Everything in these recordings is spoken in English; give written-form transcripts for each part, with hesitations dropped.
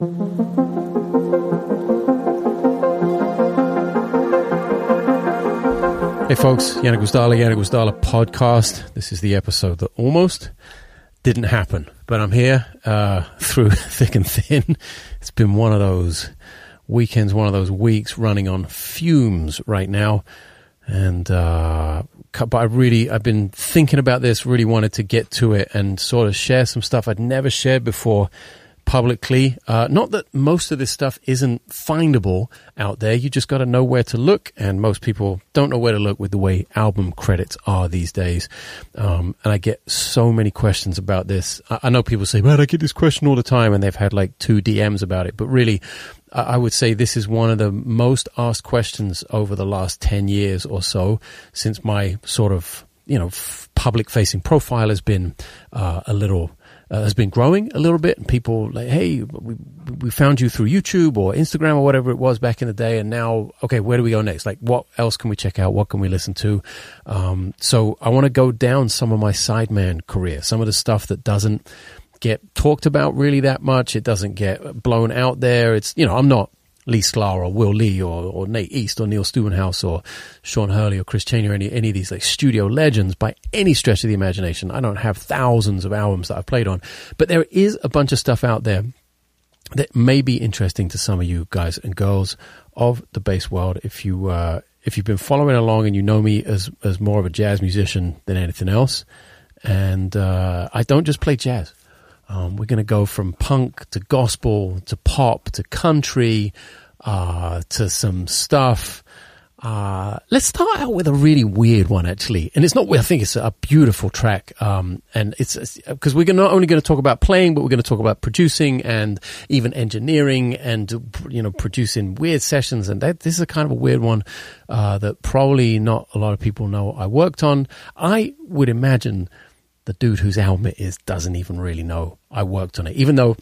Hey folks, Yannick Gustala podcast. This is the episode that almost didn't happen, but I'm here through thick and thin. It's been one of those weekends, one of those weeks running on fumes right now. And but I've been thinking about this, really wanted to get to it and sort of share some stuff I'd never shared before publicly. Not that most of this stuff isn't findable out there. You just got to know where to look, and most people don't know where to look with the way album credits are these days. And I get so many questions about this. I know people say, man, I get this question all the time, and they've had like 2 DMs about it. But really, I would say this is one of the most asked questions over the last 10 years or so, since my sort of, you know, public-facing profile has been growing a little bit, and people like, hey, we found you through YouTube or Instagram or whatever it was back in the day, and now, okay, where do we go next? Like, what else can we check out? What can we listen to? So I want to go down some of my sideman career, some of the stuff that doesn't get talked about really that much. It doesn't get blown out there. It's, you know, I'm not Lee Sklar or Will Lee or Nate East or Neil Steubenhouse or Sean Hurley or Chris Chaney or any of these like studio legends by any stretch of the imagination. I don't have thousands of albums that I've played on, but there is a bunch of stuff out there that may be interesting to some of you guys and girls of the bass world. If you've been following along and you know me as more of a jazz musician than anything else, and I don't just play jazz. We're going to go from punk to gospel to pop to country to some stuff. Let's start out with a really weird one, actually. And it's not weird. I think it's a beautiful track. And it's because we're not only going to talk about playing, but we're going to talk about producing and even engineering and, you know, producing weird sessions. And this is a kind of a weird one that probably not a lot of people know I worked on. I would imagine the dude whose album it is doesn't even really know I worked on it, even though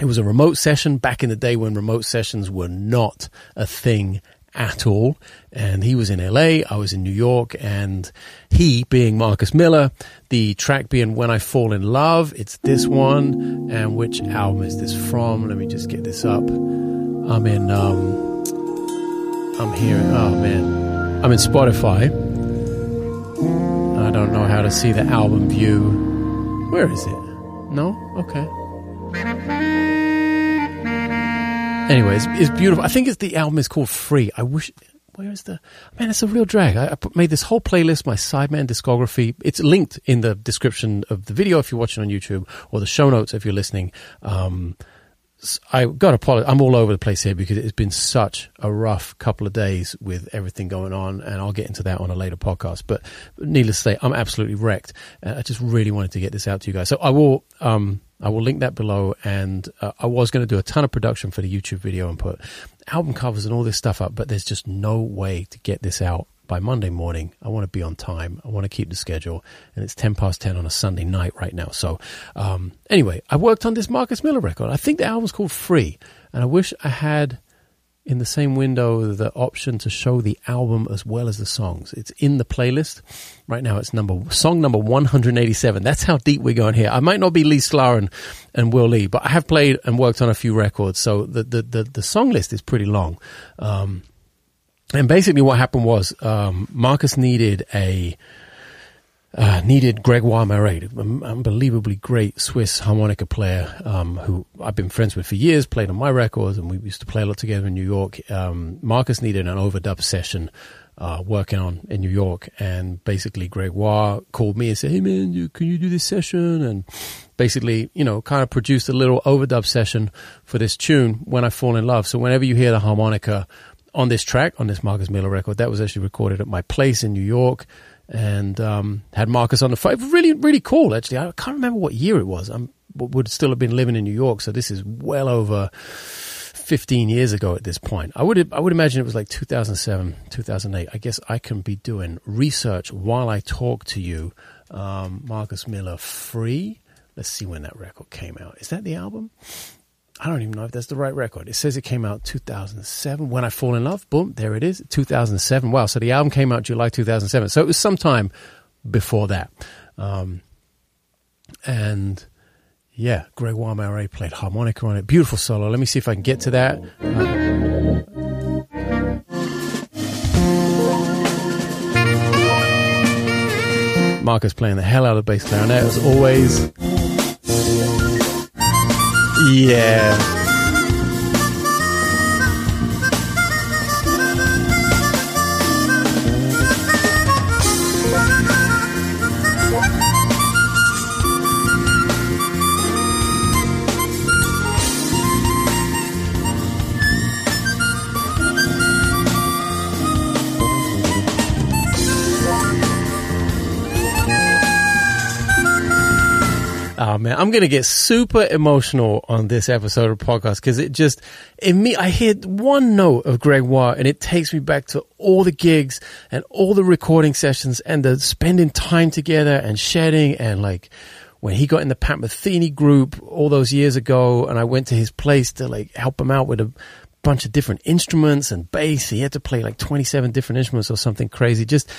it was a remote session back in the day when remote sessions were not a thing at all. And he was in LA, I was in New York, and he being Marcus Miller, the track being When I Fall in Love. It's this one. And which album is this from? Let me just get this up. I'm in Spotify. I don't know how to see the album view. Where is it? No? Okay. Anyways, it's beautiful. I think the album is called Free. I wish... Where is the... Man, it's a real drag. I made this whole playlist, my Sideman discography. It's linked in the description of the video if you're watching on YouTube, or the show notes if you're listening. I gotta apologize. I'm all over the place here because it's been such a rough couple of days with everything going on, and I'll get into that on a later podcast. But needless to say, I'm absolutely wrecked. I just really wanted to get this out to you guys. So I will link that below, and I was going to do a ton of production for the YouTube video and put album covers and all this stuff up, but there's just no way to get this out by Monday morning. I want to be on time. I want to keep the schedule, and it's 10 past 10 on a Sunday night right now. So anyway, I worked on this Marcus Miller record. I think the album's called Free, and I wish I had in the same window the option to show the album as well as the songs. It's in the playlist. Right now it's song number 187. That's how deep we're going here. I might not be Lee Sklar and Will Lee, but I have played and worked on a few records, so the song list is pretty long. And basically what happened was Marcus needed Gregoire Maret, an unbelievably great Swiss harmonica player who I've been friends with for years, played on my records, and we used to play a lot together in New York. Marcus needed an overdub session working on in New York, and basically Gregoire called me and said, hey man, can you do this session? And basically, you know, kind of produced a little overdub session for this tune, When I Fall in Love. So whenever you hear the harmonica on this track, on this Marcus Miller record, that was actually recorded at my place in New York, and had Marcus on the phone. Really, really cool, actually. I can't remember what year it was. I would still have been living in New York, so this is well over 15 years ago at this point. I would imagine it was like 2007, 2008. I guess I can be doing research while I talk to you. Marcus Miller, Free. Let's see when that record came out. Is that the album? I don't even know if that's the right record. It says it came out 2007. When I Fall in Love, boom, there it is, 2007. Wow, so the album came out July 2007. So it was sometime before that. And Yeah, Gregoire Maret played harmonica on it. Beautiful solo. Let me see if I can get to that. Marcus playing the hell out of the bass clarinet as always. Yeah. Oh man, I'm going to get super emotional on this episode of podcast because I hear one note of Gregoire and it takes me back to all the gigs and all the recording sessions and the spending time together and shedding, and like when he got in the Pat Metheny group all those years ago and I went to his place to like help him out with a bunch of different instruments and bass. He had to play like 27 different instruments or something crazy. Just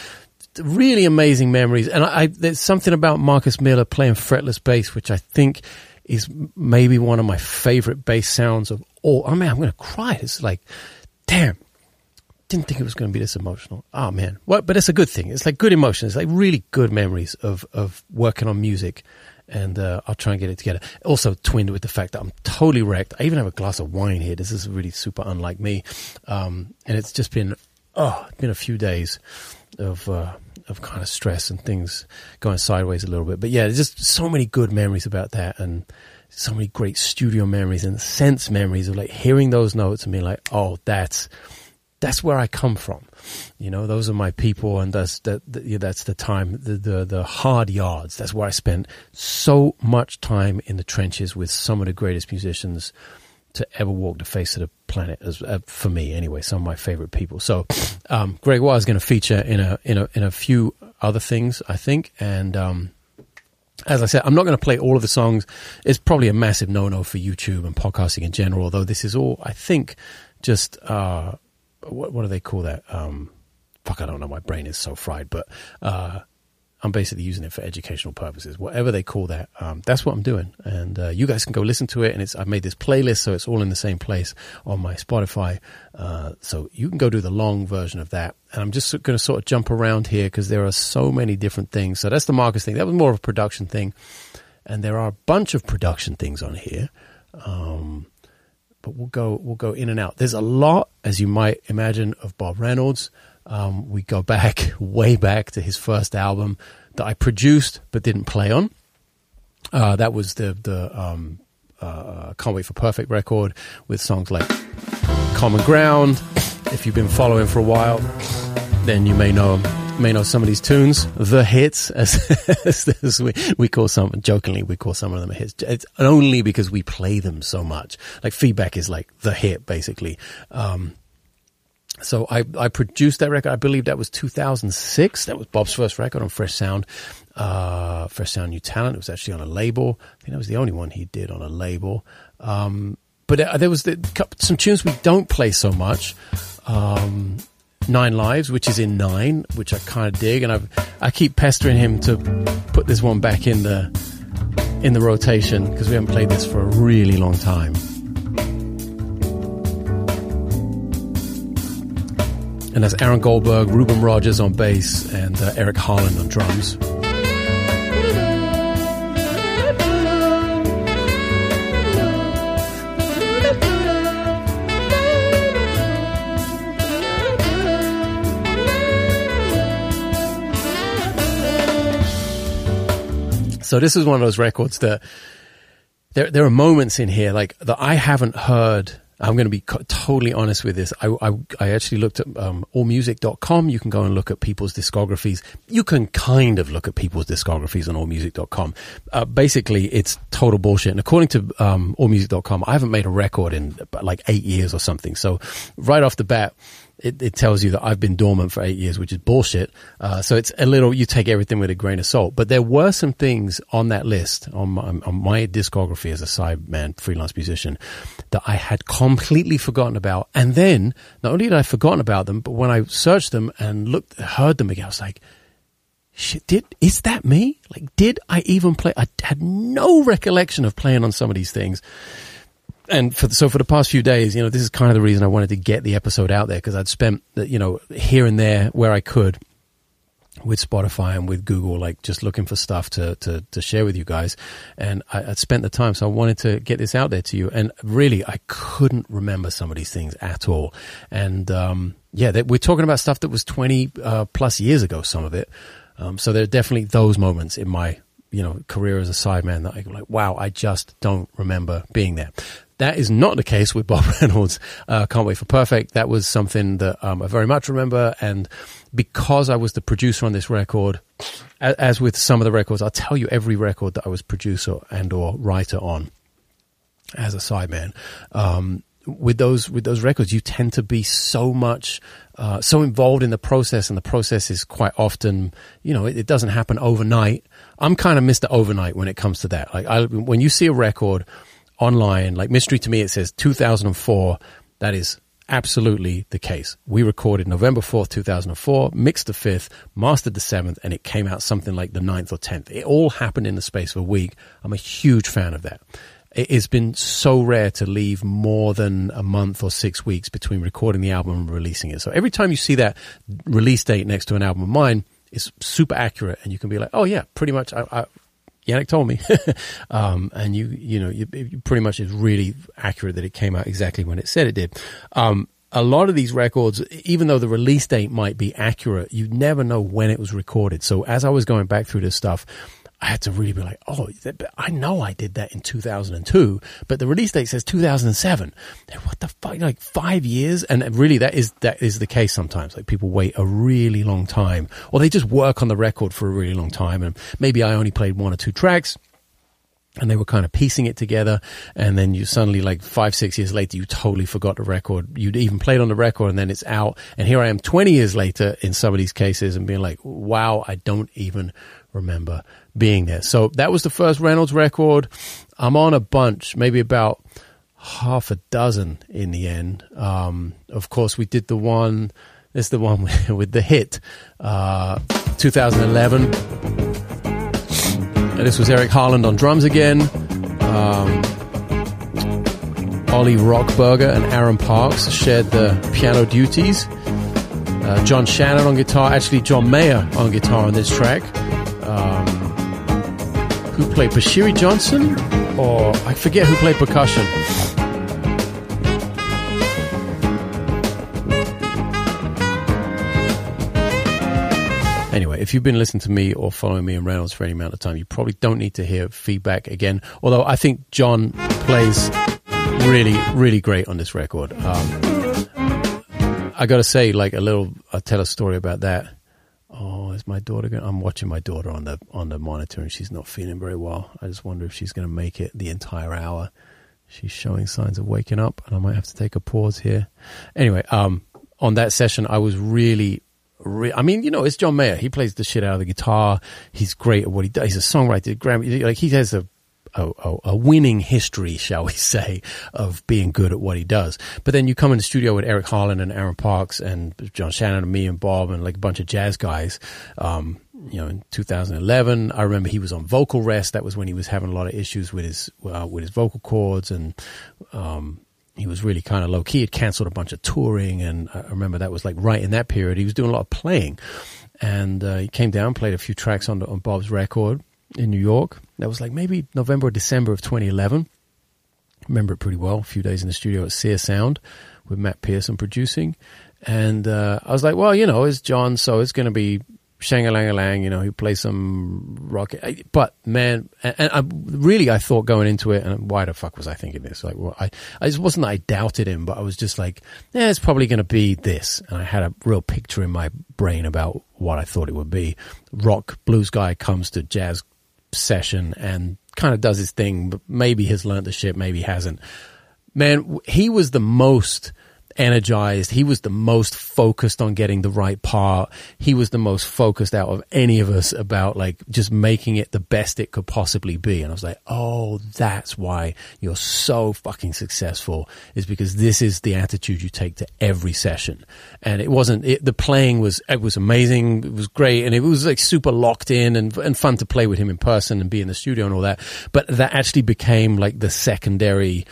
really amazing memories. And there's something about Marcus Miller playing fretless bass, which I think is maybe one of my favorite bass sounds of all. Oh man, I'm going to cry. It's like, damn, didn't think it was going to be this emotional. Oh man. What? But it's a good thing. It's like good emotions. It's like really good memories of working on music. And I'll try and get it together. Also twinned with the fact that I'm totally wrecked. I even have a glass of wine here. This is really super unlike me. And it's just been, a few days of kind of stress and things going sideways a little bit. But yeah, there's just so many good memories about that and so many great studio memories and sense memories of like hearing those notes and being like, oh, that's where I come from. You know, those are my people, and that's the time, the hard yards. That's where I spent so much time in the trenches with some of the greatest musicians to ever walk the face of the planet, for me anyway, some of my favorite people. So Gregoire is going to feature in a few other things, I think. And as I said, I'm not going to play all of the songs. It's probably a massive no-no for YouTube and podcasting in general, although this is all, I think, just what do they call that? I don't know, my brain is so fried, but I'm basically using it for educational purposes, whatever they call that. That's what I'm doing. And you guys can go listen to it. And I've made this playlist, so it's all in the same place on my Spotify. So you can go do the long version of that. And I'm just going to sort of jump around here because there are so many different things. So that's the Marcus thing. That was more of a production thing. And there are a bunch of production things on here. But we'll go in and out. There's a lot, as you might imagine, of Bob Reynolds. We go back, way back to his first album that I produced but didn't play on. That was the Can't Wait for Perfect record with songs like Common Ground. If you've been following for a while, then you may know some of these tunes, the hits, as we call some, jokingly we call some of them hits. It's only because we play them so much. Like Feedback is like the hit, basically. So I produced that record. I believe that was 2006. That was Bob's first record on Fresh Sound. Fresh Sound New Talent. It was actually on a label. I think that was the only one he did on a label. But there was some tunes we don't play so much. Nine Lives, which is in Nine, which I kind of dig. And I keep pestering him to put this one back in the rotation because we haven't played this for a really long time. And that's Aaron Goldberg, Ruben Rogers on bass, and Eric Harland on drums. So this is one of those records that there are moments in here like that I haven't heard. I'm going to be totally honest with this. I actually looked at allmusic.com. You can go and look at people's discographies. You can kind of look at people's discographies on allmusic.com. Basically, it's total bullshit. And according to allmusic.com, I haven't made a record in like 8 years or something. So right off the bat, it tells you that I've been dormant for 8 years, which is bullshit. So it's a little, you take everything with a grain of salt. But there were some things on that list, on my discography as a sideman, freelance musician, that I had completely forgotten about. And then, not only had I forgotten about them, but when I searched them and heard them again, I was like, shit, is that me? Like, did I even play? I had no recollection of playing on some of these things. And for the past few days, you know, this is kind of the reason I wanted to get the episode out there, because I'd spent, you know, here and there where I could with Spotify and with Google, like just looking for stuff to share with you guys. And I'd spent the time, so I wanted to get this out there to you. And really, I couldn't remember some of these things at all. And yeah, we're talking about stuff that was 20 plus years ago, some of it. So there are definitely those moments in my, you know, career as a sideman that I'm like, wow, I just don't remember being there. That is not the case with Bob Reynolds. Can't Wait for Perfect. That was something that I very much remember. And because I was the producer on this record, as with some of the records, I'll tell you every record that I was producer and or writer on as a sideman. With those records, you tend to be so much, so involved in the process, and the process is quite often, you know, it doesn't happen overnight. I'm kind of Mr. Overnight when it comes to that. Like when you see a record online, like Mystery to Me, it says 2004. That is absolutely the case. We recorded November 4th, 2004, mixed the 5th, mastered the 7th, and it came out something like the 9th or 10th. It all happened in the space of a week. I'm a huge fan of that. It's been so rare to leave more than a month or 6 weeks between recording the album and releasing it. So every time you see that release date next to an album of mine, it's super accurate, and you can be like, oh yeah, pretty much I Yannick told me. And it pretty much is really accurate that it came out exactly when it said it did. A lot of these records, even though the release date might be accurate, you never know when it was recorded. So as I was going back through this stuff, I had to really be like, oh, I know I did that in 2002, but the release date says 2007. What the fuck? Like 5 years? And really, that is the case sometimes. Like people wait a really long time, or they just work on the record for a really long time. And maybe I only played one or two tracks, and they were kind of piecing it together, and then you suddenly, like 5-6 years later, you totally forgot the record. You'd even played on the record, and then it's out, and here I am 20 years later in some of these cases and being like, wow, I don't even remember being there. So that was the first Reynolds record. I'm on a bunch, maybe about half a dozen in the end. Of course, we did the one, it's the one with the hit, 2011. And this was Eric Harland on drums again, Ollie Rockberger and Aaron Parks shared the piano duties, John Shannon on guitar, actually John Mayer on guitar on this track, who played Bashiri Johnson, or I forget who played percussion. Anyway, if you've been listening to me or following me and Reynolds for any amount of time, you probably don't need to hear feedback again. Although I think John plays really, really great on this record. I got to say, like I'll tell a story about that. Oh, is my daughter going? I'm watching my daughter on the monitor, and she's not feeling very well. I just wonder if she's going to make it the entire hour. She's showing signs of waking up, and I might have to take a pause here. Anyway, on that session, I was really. I mean, you know, it's John Mayer. He plays the shit out of the guitar. He's great at what he does. He's a songwriter. Grammy, like he has a winning history, shall we say, of being good at what he does. But then you come in the studio with Eric Harland and Aaron Parks and John Shannon and me and Bob and like a bunch of jazz guys. You know, in 2011, I remember he was on vocal rest. That was when he was having a lot of issues with his vocal cords, and he was really kind of low key. He'd canceled a bunch of touring, and I remember that was like right in that period. He was doing a lot of playing, and he came down, played a few tracks on Bob's record in New York. That was like maybe November or December of 2011. I remember it pretty well. A few days in the studio at Sear Sound with Matt Pearson producing, and I was like, well, you know, it's John, so it's going to be shang-a-lang-a-lang, you know, he plays some rock. But man, and I thought going into it, and why the fuck was I thinking this? Like, well, I just wasn't that I doubted him, but I was just like, yeah, it's probably going to be this. And I had a real picture in my brain about what I thought it would be. Rock blues guy comes to jazz session and kind of does his thing, but maybe has learned the shit, maybe hasn't. Man, he was the most energized. He was the most focused on getting the right part. He was the most focused out of any of us about like just making it the best it could possibly be. And I was like, oh, that's why you're so fucking successful, is because this is the attitude you take to every session. And it wasn't, the playing was, it was amazing. It was great. And it was like super locked in and fun to play with him in person and be in the studio and all that. But that actually became like the secondary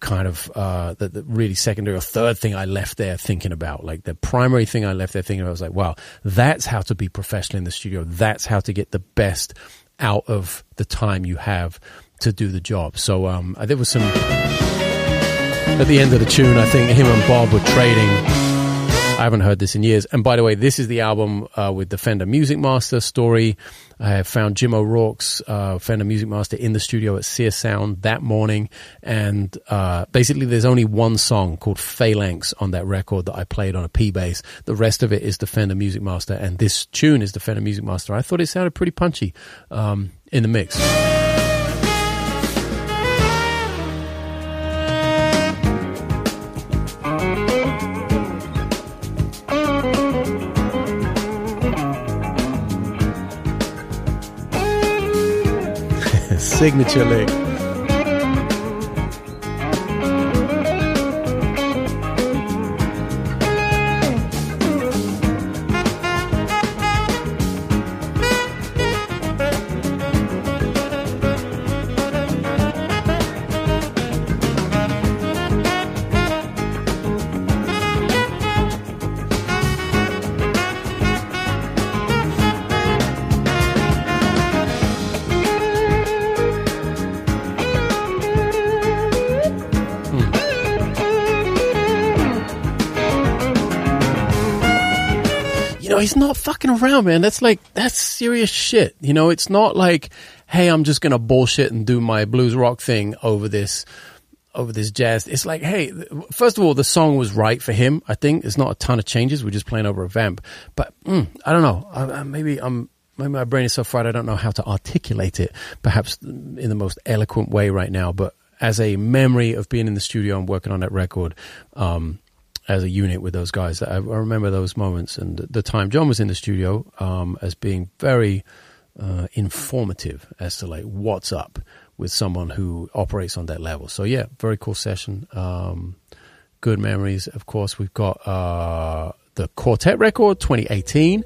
kind of the really secondary or third thing I left there thinking about. Like the primary thing I left there thinking about was like, wow, that's how to be professional in the studio. That's how to get the best out of the time you have to do the job. So there was some, at the end of the tune, I think him and Bob were trading. I haven't heard this in years. And by the way, this is the album with the Fender Music Master story. I found Jim O'Rourke's Fender Music Master in the studio at Sear Sound that morning. And basically, there's only one song called Phalanx on that record that I played on a P-Bass. The rest of it is the Fender Music Master. And this tune is the Fender Music Master. I thought it sounded pretty punchy in the mix. Signature lick. He's not fucking around, man. That's serious shit. You know, it's not like, hey, I'm just gonna bullshit and do my blues rock thing over this jazz. It's like, hey, first of all, the song was right for him. I think it's not a ton of changes. We're just playing over a vamp. But I don't know. Maybe my brain is so fried I don't know how to articulate it, perhaps in the most eloquent way right now. But as a memory of being in the studio and working on that record, as a unit with those guys, I remember those moments and the time John was in the studio as being very informative as to like what's up with someone who operates on that level. So yeah, very cool session. Good memories. Of course, we've got the Quartet record 2018.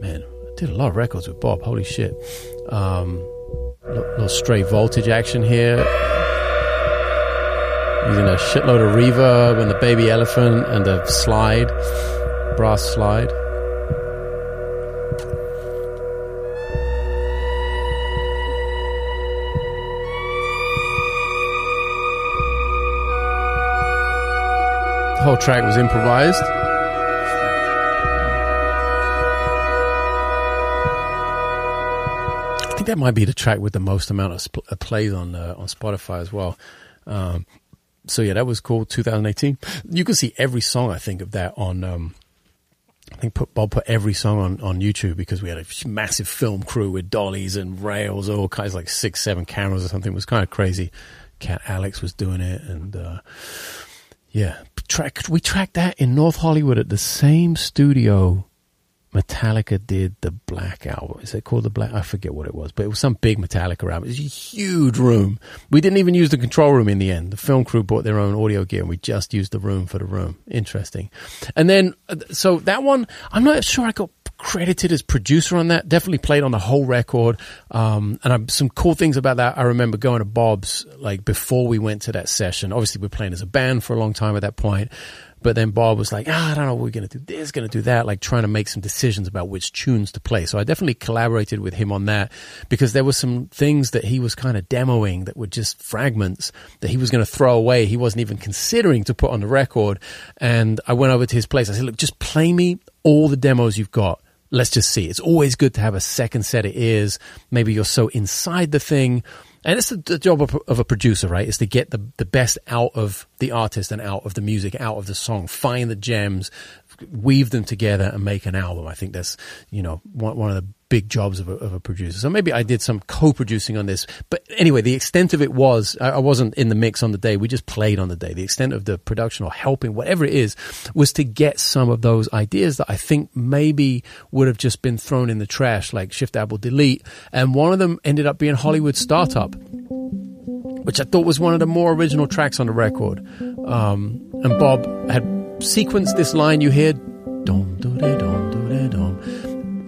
Man, I did a lot of records with Bob. Holy shit. Little stray voltage action here. Using a shitload of reverb and the baby elephant and the slide, brass slide. The whole track was improvised. I think that might be the track with the most amount of plays on Spotify as well. So yeah, that was cool. 2018. You can see every song, I think, of that on. I think Bob put every song on YouTube because we had a massive film crew with dollies and rails, all kinds, like 6, 7 cameras or something. It was kind of crazy. Cat Alex was doing it, and yeah, we tracked that in North Hollywood at the same studio Metallica did the Black Album. Is it called the Black? I forget what it was, but it was some big Metallica album. It was a huge room. We didn't even use the control room in the end. The film crew bought their own audio gear and we just used the room for the room. Interesting. And then, so that one, I'm not sure I got credited as producer on that. Definitely played on the whole record. Some cool things about that. I remember going to Bob's, like, before we went to that session. Obviously, we were playing as a band for a long time at that point. But then Bob was like, I don't know, we're going to do this, going to do that, like trying to make some decisions about which tunes to play. So I definitely collaborated with him on that because there were some things that he was kind of demoing that were just fragments that he was going to throw away. He wasn't even considering to put on the record. And I went over to his place. I said, look, just play me all the demos you've got. Let's just see. It's always good to have a second set of ears. Maybe you're so inside the thing. And it's the job of a producer, right? It's to get the best out of the artist and out of the music, out of the song, find the gems, weave them together and make an album. I think that's, one of the big jobs of a producer. So maybe I did some co-producing on this. But anyway, the extent of it was, I wasn't in the mix on the day. We just played on the day. The extent of the production or helping, whatever it is, was to get some of those ideas that I think maybe would have just been thrown in the trash, like Shift, Apple, Delete. And one of them ended up being Hollywood Startup, which I thought was one of the more original tracks on the record. And Bob had sequenced this line you hear, dom, do, de, dom, do, de, dom.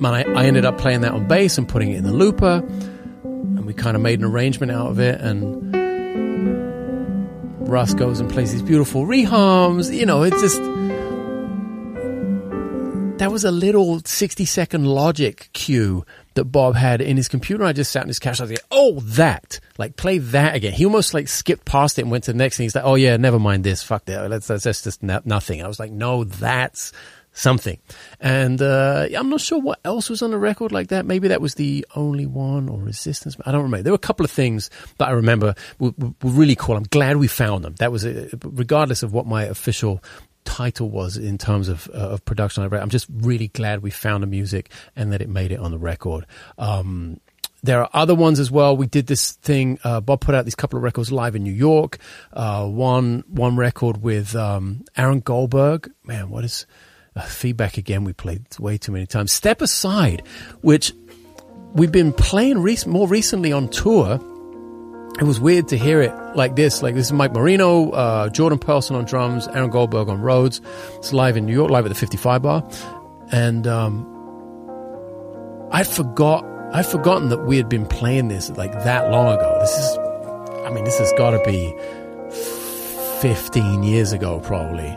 Man, I ended up playing that on bass and putting it in the looper, and we kind of made an arrangement out of it, and Russ goes and plays these beautiful reharms. You know, it's just... that was a little 60-second Logic cue that Bob had in his computer. I just sat in his couch. I was like, oh, that. Like, play that again. He almost, like, skipped past it and went to the next thing. He's like, oh, yeah, never mind this. Fuck that. That's just nothing. I was like, no, that's something. And I'm not sure what else was on the record like that. Maybe that was the only one, or Resistance. I don't remember. There were a couple of things that I remember were really cool. I'm glad we found them. That was, regardless of what my official title was in terms of production, I'm just really glad we found the music and that it made it on the record. There are other ones as well. We did this thing, Bob put out these couple of records live in New York. One record with Aaron Goldberg. Man, what is Feedback Again? We played way too many times. Step Aside, which we've been playing more recently on tour. It was weird to hear it like this. Like, this is Mike Marino, Jordan Pearson on drums, Aaron Goldberg on Rhodes. It's live in New York, live at the 55 Bar. And I'd forgotten that we had been playing this like that long ago. This has got to be 15 years ago, probably.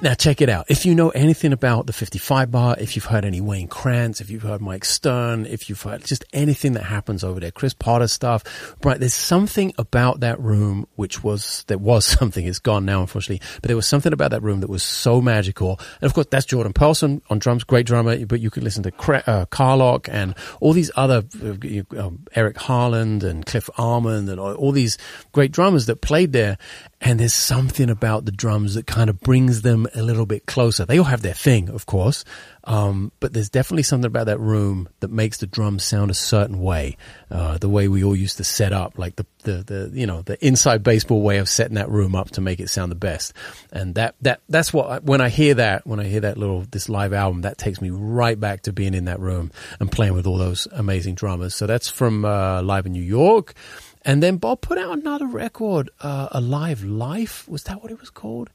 Now, check it out. If you know anything about the 55 Bar, if you've heard any Wayne Krantz, if you've heard Mike Stern, if you've heard just anything that happens over there, Chris Potter stuff, right, there's something about that room there was something. It's gone now, unfortunately. But there was something about that room that was so magical. And, of course, that's Jordan Pearson on drums, great drummer. But you could listen to Carlock and all these other, Eric Harland and Cliff Armand and all these great drummers that played there. And there's something about the drums that kind of brings them a little bit closer. They all have their thing, of course, but there's definitely something about that room that makes the drums sound a certain way, the way we all used to set up, like the inside baseball way of setting that room up to make it sound the best. And that's what, when I hear that this live album, that takes me right back to being in that room and playing with all those amazing drummers. So that's from live in New York. And then Bob put out another record, Alive Life. Was that what it was called?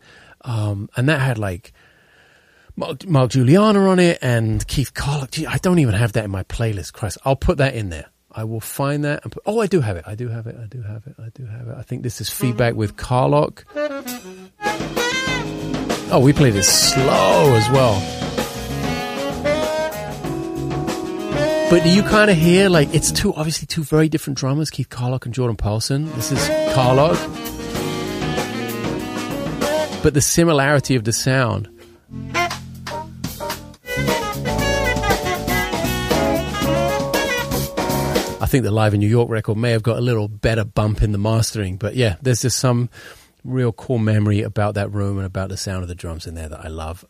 And that had like Mark Juliana on it and Keith Carlock. Gee, I don't even have that in my playlist. Christ, I'll put that in there. I will find that. Oh, I do have it. I do have it. I think this is Feedback with Carlock. Oh, we played it slow as well. But you kind of hear, like, it's obviously two very different drummers, Keith Carlock and Jordan Pearson. This is Carlock. But the similarity of the sound. I think the Live in New York record may have got a little better bump in the mastering. But yeah, there's just some real core memory about that room and about the sound of the drums in there that I love.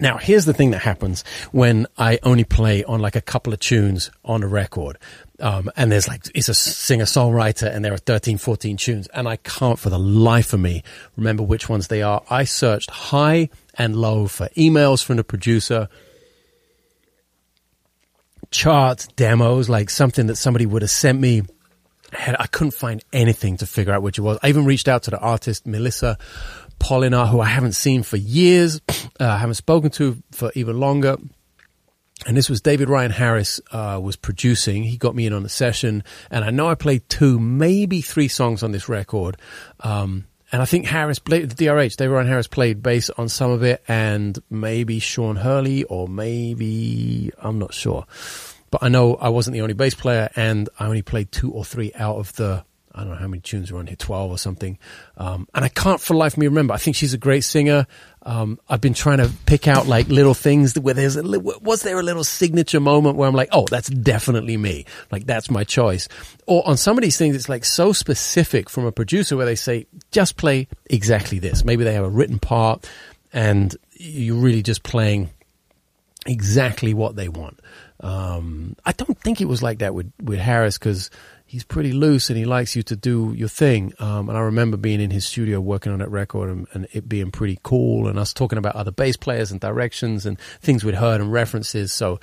Now, here's the thing that happens when I only play on like a couple of tunes on a record. And there's like, it's a singer-songwriter and there are 13, 14 tunes. And I can't for the life of me remember which ones they are. I searched high and low for emails from the producer, charts, demos, like something that somebody would have sent me. I couldn't find anything to figure out which it was. I even reached out to the artist, Melissa Pollinar, who I haven't seen for years, haven't spoken to for even longer. And this was David Ryan Harris was producing. He got me in on a session, and I know I played 2, maybe 3 songs on this record. And I think Harris played the DRH. David Ryan Harris played bass on some of it, and maybe Sean Hurley, or maybe, I'm not sure. But I know I wasn't the only bass player, and I only played 2 or 3 out of the I don't know how many tunes were on here, 12 or something. And I can't for the life of me remember. I think she's a great singer. I've been trying to pick out like little things where there's a little, was there a little signature moment where I'm like, oh, that's definitely me. Like that's my choice. Or on some of these things, it's like so specific from a producer where they say, just play exactly this. Maybe they have a written part and you're really just playing exactly what they want. I don't think it was like that with Harris, because he's pretty loose and he likes you to do your thing. And I remember being in his studio working on that record and it being pretty cool and us talking about other bass players and directions and things we'd heard and references. So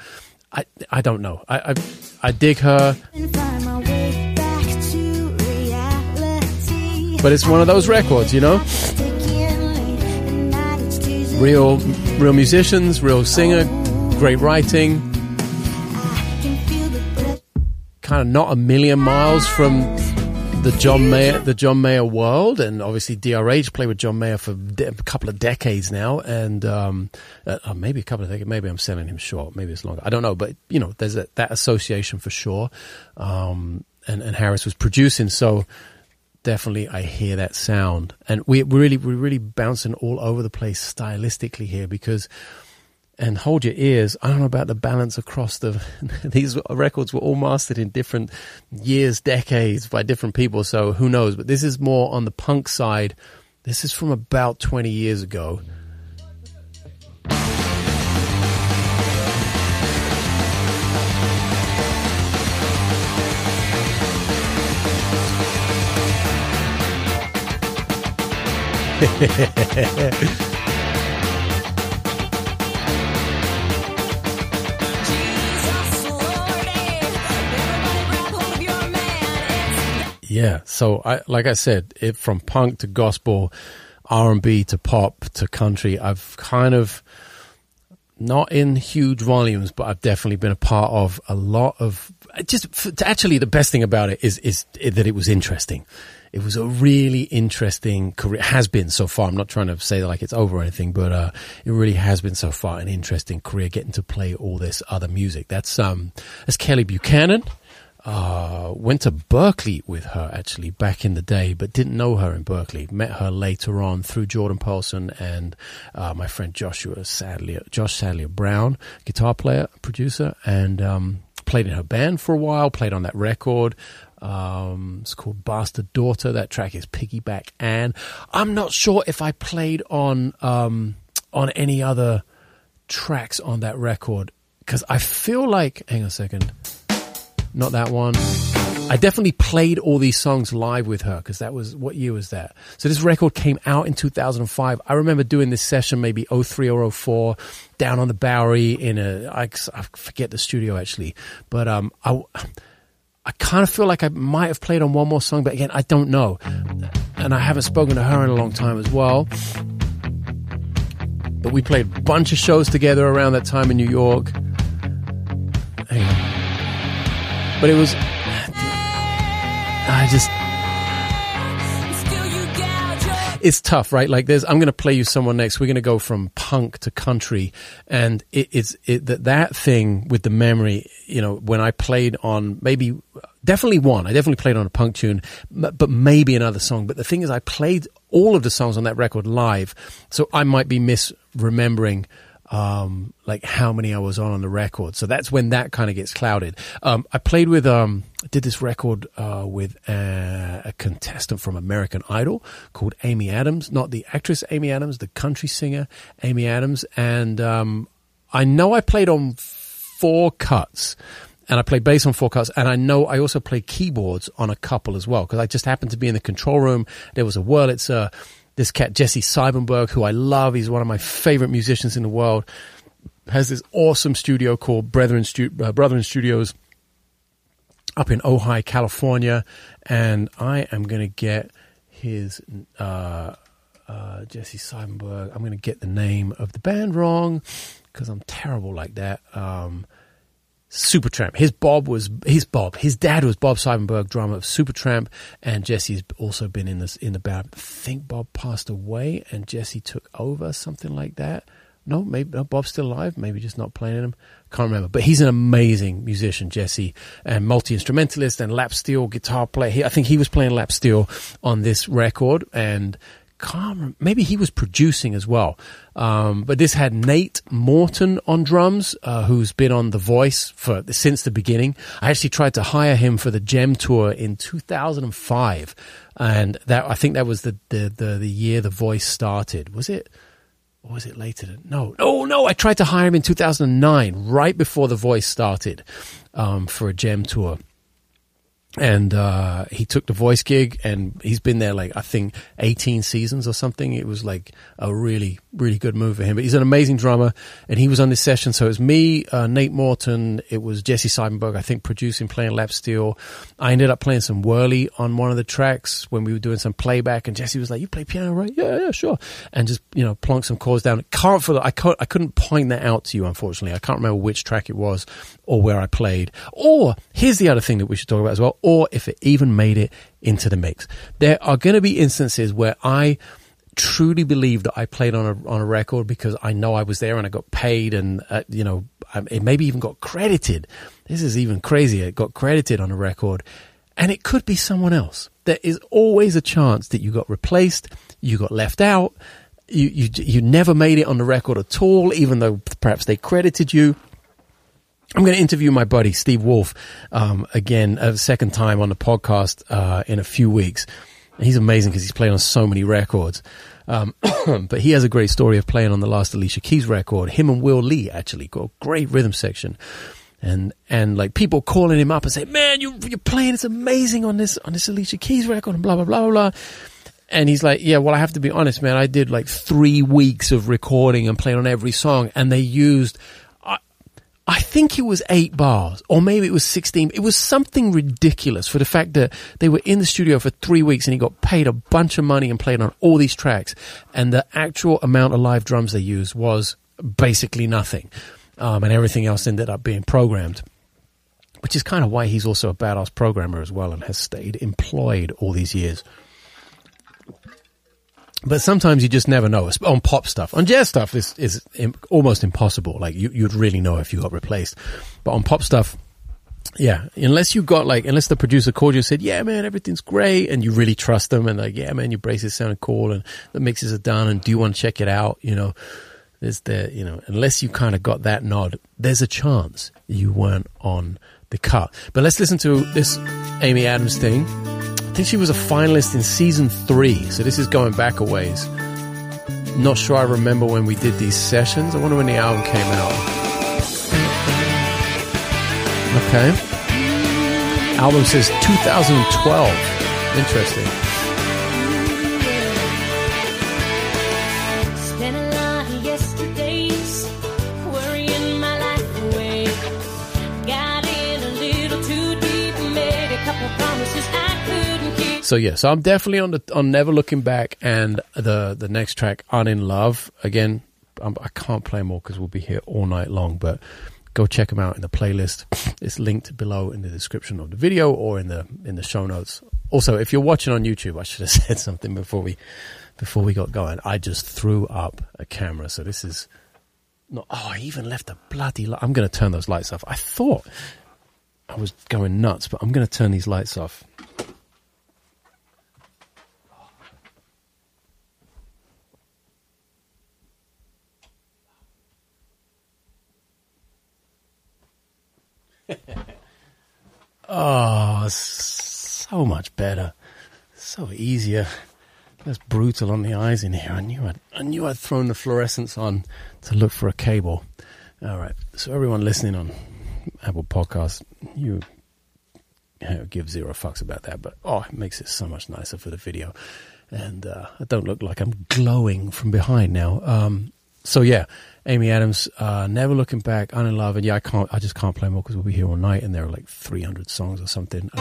I don't know. I dig her. But it's one of those records, you know? Real musicians, real singer, great writing. Kind of not a million miles from the John Mayer world, and obviously DRH played with John Mayer for a couple of decades now, and maybe a couple of decades. Maybe I'm selling him short. Maybe it's longer. I don't know, but you know, there's that association for sure. And Harris was producing, so definitely I hear that sound, and we're really bouncing all over the place stylistically here because. And hold your ears. I don't know about the balance across these records were all mastered in different years, decades by different people. So who knows? But this is more on the punk side. This is from about 20 years ago. Yeah, so like I said, from punk to gospel, R&B to pop to country, I've kind of, not in huge volumes, but I've definitely been a part of a lot of, actually the best thing about it is that it was interesting. It was a really interesting career, has been so far. I'm not trying to say like it's over or anything, but it really has been so far an interesting career, getting to play all this other music. That's Kelly Buchanan. Went to Berkeley with her actually back in the day, but didn't know her in Berkeley. Met her later on through Jordan Pearson and my friend Josh Sadler Brown, guitar player, producer, and played in her band for a while, played on that record. It's called Bastard Daughter. That track is Piggyback Ann. I'm not sure if I played on any other tracks on that record, because I feel like, hang on a second, not that one. I definitely played all these songs live with her, because that was, what year was that? So this record came out in 2005. I remember doing this session maybe 03 or 04 down on the Bowery in I forget the studio actually, but I kind of feel like I might have played on one more song, but again, I don't know. And I haven't spoken to her in a long time as well. But we played a bunch of shows together around that time in New York. Hang on. But it was, it's tough, right? Like there's, I'm going to play you someone next. We're going to go from punk to country. And that thing with the memory, you know, when I played on I definitely played on a punk tune, but maybe another song. But the thing is, I played all of the songs on that record live. So I might be misremembering like how many I was on the record. So that's when that kind of gets clouded. I played with, did this record, with a contestant from American Idol called Amy Adams, not the actress Amy Adams, the country singer Amy Adams. And, I know I played on 4 cuts, and I played bass on 4 cuts, and I know I also played keyboards on a couple as well, because I just happened to be in the control room. There was a Wurlitzer. This cat, Jesse Siebenberg, who I love, he's one of my favorite musicians in the world, has this awesome studio called Brethren Studios up in Ojai, California. And I am going to get his, Jesse Siebenberg, I'm going to get the name of the band wrong because I'm terrible like that. Supertramp. His dad was Bob Siebenberg, drummer of Supertramp, and Jesse's also been in the band. I think Bob passed away and Jesse took over, something like that. No, maybe no, Bob's still alive. Maybe just not playing him. Can't remember. But he's an amazing musician, Jesse, and multi-instrumentalist and lap steel guitar player. I think he was playing lap steel on this record, and maybe he was producing as well. But this had Nate Morton on drums, who's been on The Voice since the beginning. I actually tried to hire him for the Gem Tour in 2005, and I think that was the year The Voice started. Was it? Or was it later? No. I tried to hire him in 2009, right before The Voice started, for a Gem Tour. And he took the Voice gig, and he's been there, like, I think 18 seasons or something. It was like a really, really good move for him. But he's an amazing drummer, and he was on this session. So it was me, Nate Morton. It was Jesse Siebenberg, I think, producing, playing lap steel. I ended up playing some whirly on one of the tracks when we were doing some playback, and Jesse was like, "You play piano, right?" Yeah, sure. And just, you know, plonk some chords down. I couldn't point that out to you, unfortunately. I can't remember which track it was or where I played. Or here's the other thing that we should talk about as well, or if it even made it into the mix. There are going to be instances where I truly believe that I played on a record because I know I was there and I got paid, and it maybe even got credited. This is even crazier. It got credited on a record, and it could be someone else. There is always a chance that you got replaced, you got left out, you never made it on the record at all, even though perhaps they credited you. I'm going to interview my buddy Steve Wolf again a second time on the podcast in a few weeks. And he's amazing because he's played on so many records. But he has a great story of playing on the last Alicia Keys record. Him and Will Lee actually got a great rhythm section. And like people calling him up and say, "Man, you're playing, it's amazing on this Alicia Keys record," and blah, blah, blah, blah. And he's like, "Yeah, well, I have to be honest, man. I did like 3 weeks of recording and playing on every song, and they used, I think it was 8 bars, or maybe it was 16. It was something ridiculous for the fact that they were in the studio for 3 weeks, and he got paid a bunch of money and played on all these tracks. And the actual amount of live drums they used was basically nothing. And everything else ended up being programmed, which is kind of why he's also a badass programmer as well and has stayed employed all these years. But sometimes you just never know. On pop stuff, on jazz stuff, is almost impossible. Like you'd really know if you got replaced. But on pop stuff, yeah, unless the producer called you and said, "Yeah, man, everything's great," and you really trust them, and like, "Yeah, man, your braces sound cool, and the mixes are done, and do you want to check it out?" You know, unless you kind of got that nod, there's a chance you weren't on the cut. But let's listen to this Amy Adams thing. I think she was a finalist in season 3, so this is going back a ways. Not sure I remember when we did these sessions. I wonder when the album came out. Okay. Album says 2012. Interesting. Spent a lot of yesterdays worrying my life away. Got in a little too deep, made a couple promises I could. So yeah, so I'm definitely on Never Looking Back, and the next track, "In Love." Again, I can't play more because we'll be here all night long, but go check them out in the playlist. It's linked below in the description of the video or in the show notes. Also, if you're watching on YouTube, I should have said something before we got going. I just threw up a camera, so this is not. Oh, I even left the bloody light. I'm going to turn those lights off. I thought I was going nuts, but I'm going to turn these lights off. Oh, so much better, so easier. That's brutal on the eyes in here. I knew I'd thrown the fluorescence on to look for a cable. All right, so everyone listening on Apple Podcasts, you give zero fucks about that, but oh, it makes it so much nicer for the video. And I don't look like I'm glowing from behind now. So yeah, Amy Adams, Never Looking Back, "In Love," and yeah, I just can't play more because we'll be here all night, and there are like 300 songs or something.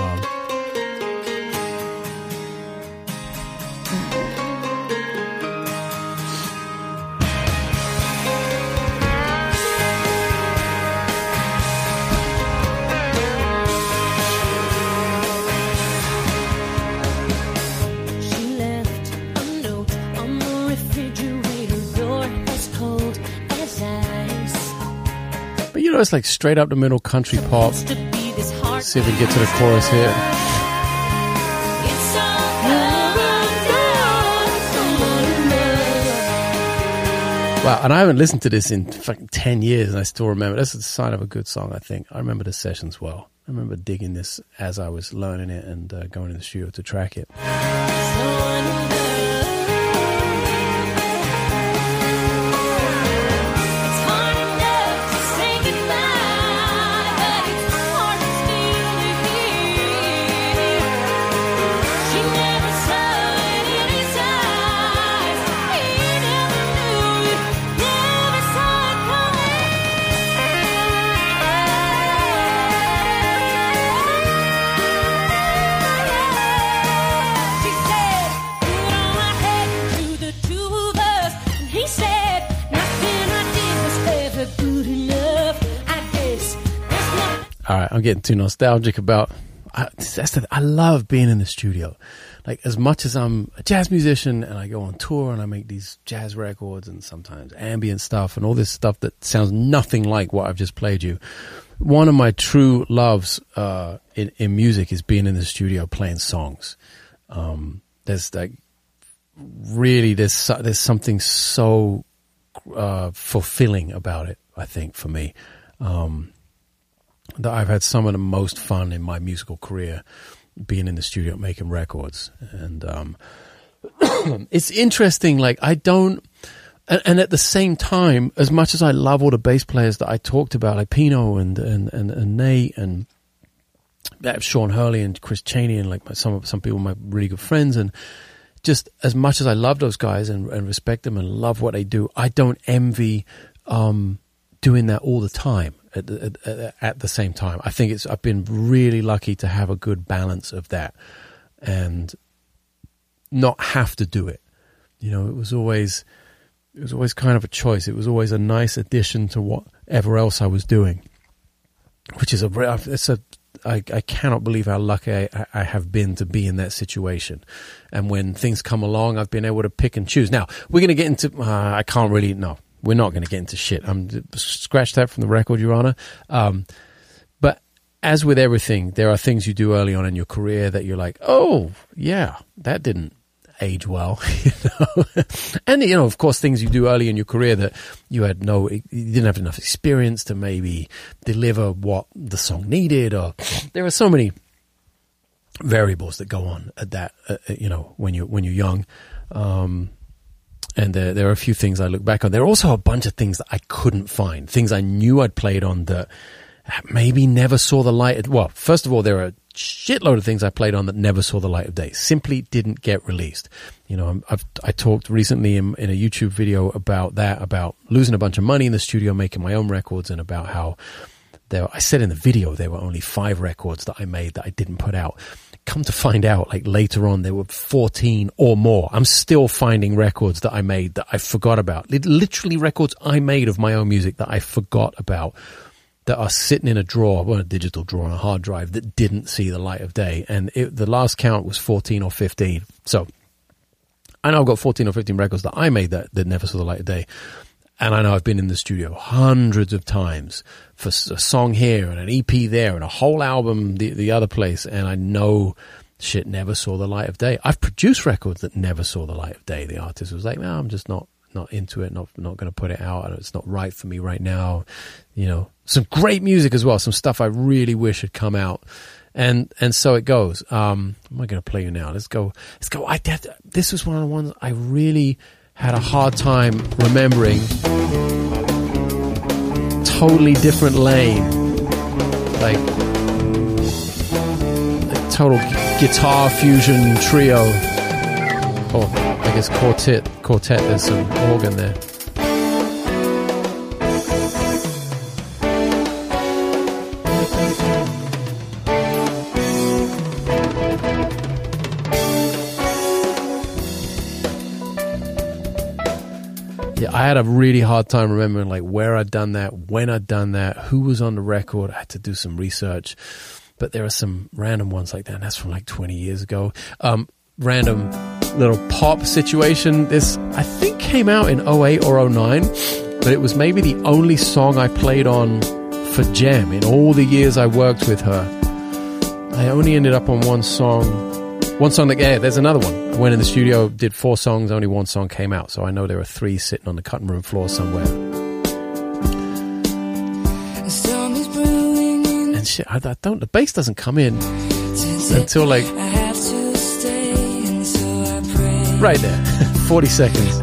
Desnudo is like straight up the middle country pop. See if we get to the chorus here. Wow, and I haven't listened to this in fucking 10 years and I still remember. That's a sign of a good song, I think. I remember the sessions well. I remember digging this as I was learning it and going in the studio to track it. All right, I'm getting too nostalgic about... I love being in the studio. Like, as much as I'm a jazz musician and I go on tour and I make these jazz records and sometimes ambient stuff and all this stuff that sounds nothing like what I've just played you, one of my true loves in music is being in the studio playing songs. There's like... Really, there's something so fulfilling about it, I think, for me. That I've had some of the most fun in my musical career being in the studio making records. And it's interesting, like I don't, and at the same time, as much as I love all the bass players that I talked about, like Pino and Nate and Sean Hurley and Chris Chaney and like some people, my really good friends, and just as much as I love those guys and respect them and love what they do, I don't envy doing that all the time. At the same time, I think I've been really lucky to have a good balance of that and not have to do it. You know, it was always kind of a choice. It was always a nice addition to whatever else I was doing, which is I cannot believe how lucky I have been to be in that situation. And when things come along, I've been able to pick and choose. Now we're going to get into, we're not going to get into shit. Scratch that from the record, Your Honor. But as with everything, there are things you do early on in your career that you're like, oh, yeah, that didn't age well. You know? And, you know, of course, things you do early in your career that you didn't have enough experience to maybe deliver what the song needed. Or there are so many variables that go on at that, you know, when you're young. And there are a few things I look back on. There are also a bunch of things that I couldn't find, things I knew I'd played on that maybe never saw the light. Well, first of all, there are a shitload of things I played on that never saw the light of day, simply didn't get released. You know, I talked recently in a YouTube video about that, about losing a bunch of money in the studio, making my own records, and about how I said in the video there were only 5 records that I made that I didn't put out. Come to find out, like later on, there were 14 or more. I'm still finding records that I made that I forgot about. Literally records I made of my own music that I forgot about, that are sitting in a drawer, well, a digital drawer on a hard drive, that didn't see the light of day. And the last count was 14 or 15. So I know I've got 14 or 15 records that I made that never saw the light of day. And I know I've been in the studio hundreds of times for a song here and an EP there and a whole album the other place. And I know shit never saw the light of day. I've produced records that never saw the light of day. The artist was like, no, I'm just not into it, not going to put it out. It's not right for me right now. You know, some great music as well. Some stuff I really wish had come out. And so it goes. Am I going to play you now? Let's go. This was one of the ones I really... had a hard time remembering. Totally different lane. Like a total guitar fusion trio. Or I guess quartet. Quartet, there's some organ there. I had a really hard time remembering like where I'd done that, when I'd done that, who was on the record. I had to do some research, but there are some random ones like that. And that's from like 20 years ago. Random little pop situation. This, I think, came out in 08 or 09, but it was maybe the only song I played on for Gem in all the years I worked with her. I only ended up on one song that, yeah, there's another one. I went in the studio, did 4 songs, only 1 song came out, so I know there are 3 sitting on the cutting room floor somewhere. And shit, the bass doesn't come in until like right there, 40 seconds.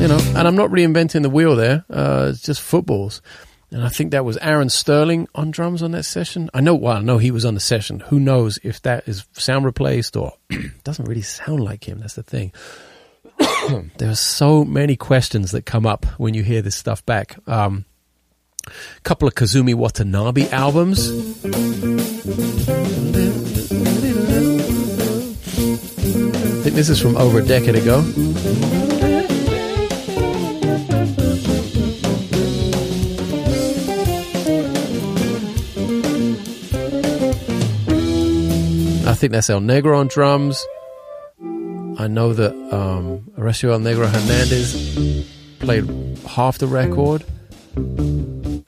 You know, and I'm not reinventing the wheel there. It's just footballs. And I think that was Aaron Sterling on drums on that session. I know he was on the session. Who knows if that is sound replaced or doesn't really sound like him. That's the thing. There are so many questions that come up when you hear this stuff back. Couple of Kazumi Watanabe albums. I think this is from over a decade ago. I think that's El Negro on drums. I know that Horacio El Negro Hernandez played half the record. And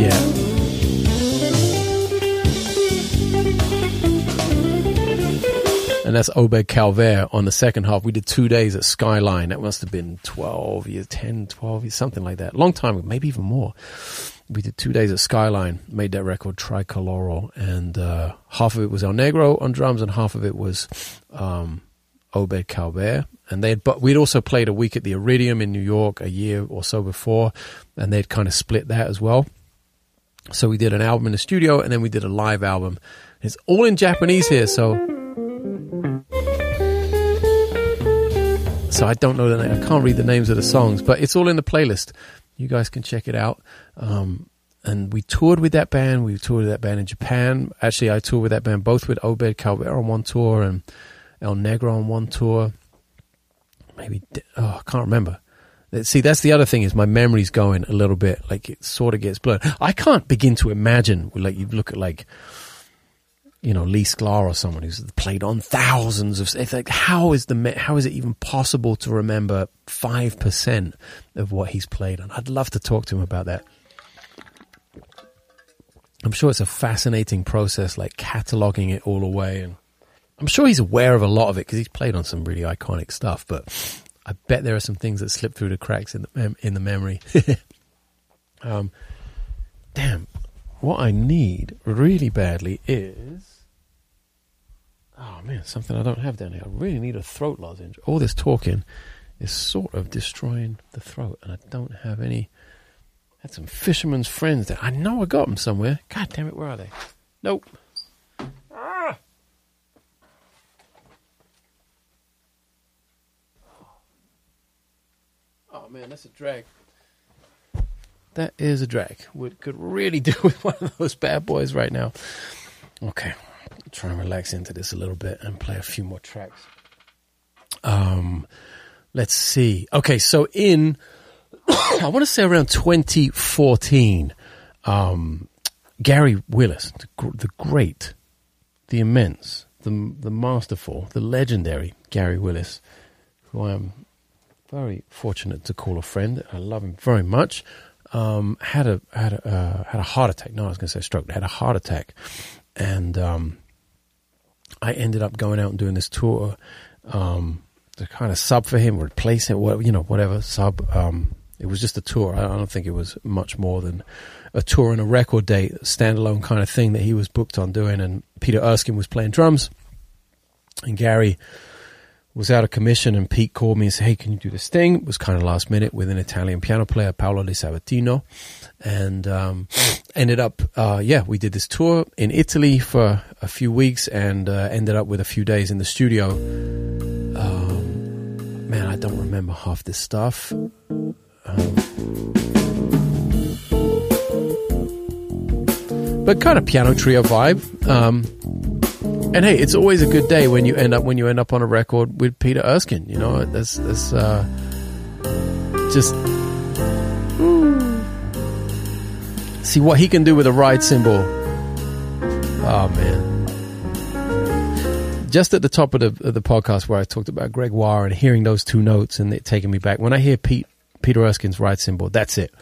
yeah. And that's Obed Calvaire on the second half. We did 2 days at Skyline. That must have been 12 years, something like that. Long time ago, maybe even more. We did 2 days at Skyline, made that record Tricoloro, and half of it was El Negro on drums and half of it was Obed Calvaire. And we'd also played a week at the Iridium in New York a year or so before, and they'd kind of split that as well. So we did an album in the studio, and then we did a live album. It's all in Japanese here, so I don't know the name. I can't read the names of the songs, but it's all in the playlist. You guys can check it out. And we toured with that band. We toured with that band in Japan. Actually, I toured with that band both with Obed Calvaire on one tour and El Negro on one tour. Maybe, I can't remember. See, that's the other thing is my memory's going a little bit. Like, it sort of gets blurred. I can't begin to imagine, like, you look at, like, you know, Lee Sklar or someone who's played on thousands of... It's like, how is it even possible to remember 5% of what he's played on? I'd love to talk to him about that. I'm sure it's a fascinating process, like cataloging it all away. And I'm sure he's aware of a lot of it because he's played on some really iconic stuff, but I bet there are some things that slip through the cracks in the memory. Damn. What I need really badly is... Oh, man, something I don't have down here. I really need a throat lozenge. All this talking is sort of destroying the throat, and I don't have any... I had some fisherman's friends there. I know I got them somewhere. God damn it, where are they? Nope. Ah! Oh, man, that's a drag. That is a drag. We could really do with one of those bad boys right now. Okay, I'll try and relax into this a little bit and play a few more tracks. Let's see. Okay, so in, I want to say around 2014, Gary Willis, the great, the immense, the masterful, the legendary Gary Willis, who I am very fortunate to call a friend. I love him very much. Had a heart attack. No, I was going to say stroke. Had a heart attack, and I ended up going out and doing this tour to kind of sub for him, replace him, whatever sub. It was just a tour. I don't think it was much more than a tour and a record date, standalone kind of thing that he was booked on doing. And Peter Erskine was playing drums, and Gary was out of commission, and Pete called me and said, hey, can you do this thing? It was kind of last minute with an Italian piano player, Paolo Di Sabatino, and ended up, we did this tour in Italy for a few weeks and ended up with a few days in the studio. Man, I don't remember half this stuff. But kind of piano trio vibe. And hey, it's always a good day when you end up on a record with Peter Erskine. You know, that's just see what he can do with a ride cymbal. Oh man, just at the top of the podcast where I talked about Gregoire and hearing those two notes and it taking me back, when I hear Peter Erskine's ride cymbal, that's it.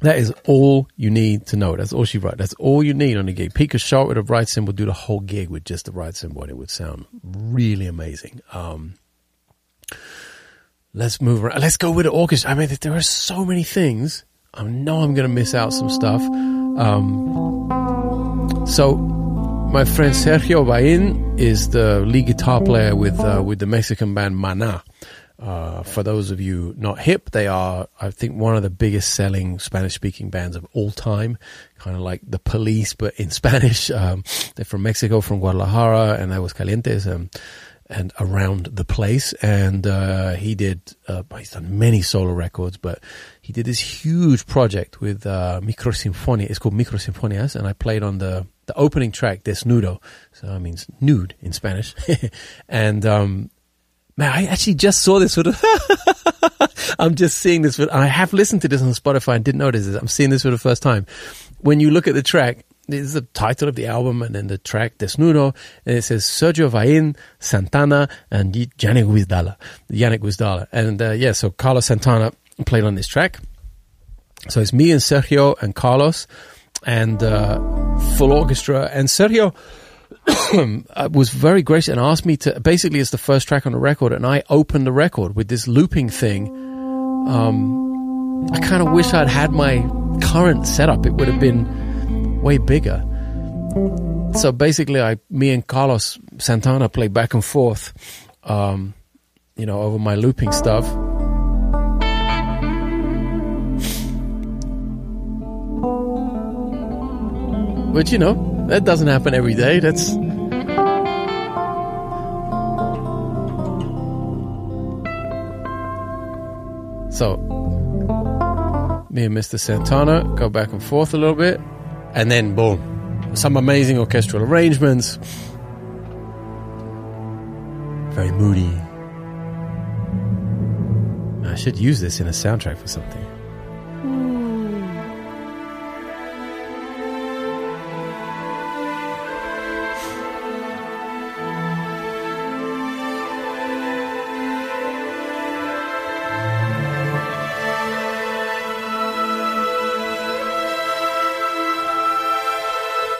That is all you need to know. That's all she wrote. That's all you need on the gig. Pete could start with a ride cymbal, do the whole gig with just the ride cymbal, and it would sound really amazing. Let's move around. Let's go with the orchestra. I mean, there are so many things. I know I'm going to miss out some stuff. So my friend Sergio Vain is the lead guitar player with the Mexican band Maná. For those of you not hip, they are, I think, one of the biggest selling Spanish-speaking bands of all time, kind of like the Police, but in Spanish. They're from Mexico, from Guadalajara and Aguascalientes and around the place. And he's done many solo records, but he did this huge project with Microsinfonia. It's called Microsinfonias, and I played on the opening track, Desnudo. So that means nude in Spanish. And... man, I actually just saw this. I'm just seeing this. I have listened to this on Spotify and didn't notice this. I'm seeing this for the first time. When you look at the track, there's the title of the album and then the track Desnudo, and it says Sergio Vain, Santana, and Yannick Gustala. And so Carlos Santana played on this track. So it's me and Sergio and Carlos and full orchestra. And Sergio... was very gracious and asked me to, basically it's the first track on the record, and I opened the record with this looping thing. I kind of wish I'd had my current setup, it would have been way bigger. So basically me and Carlos Santana play back and forth over my looping stuff. But that doesn't happen every day. That's... So, me and Mr. Santana go back and forth a little bit, and then boom, some amazing orchestral arrangements. Very moody. I should use this in a soundtrack for something.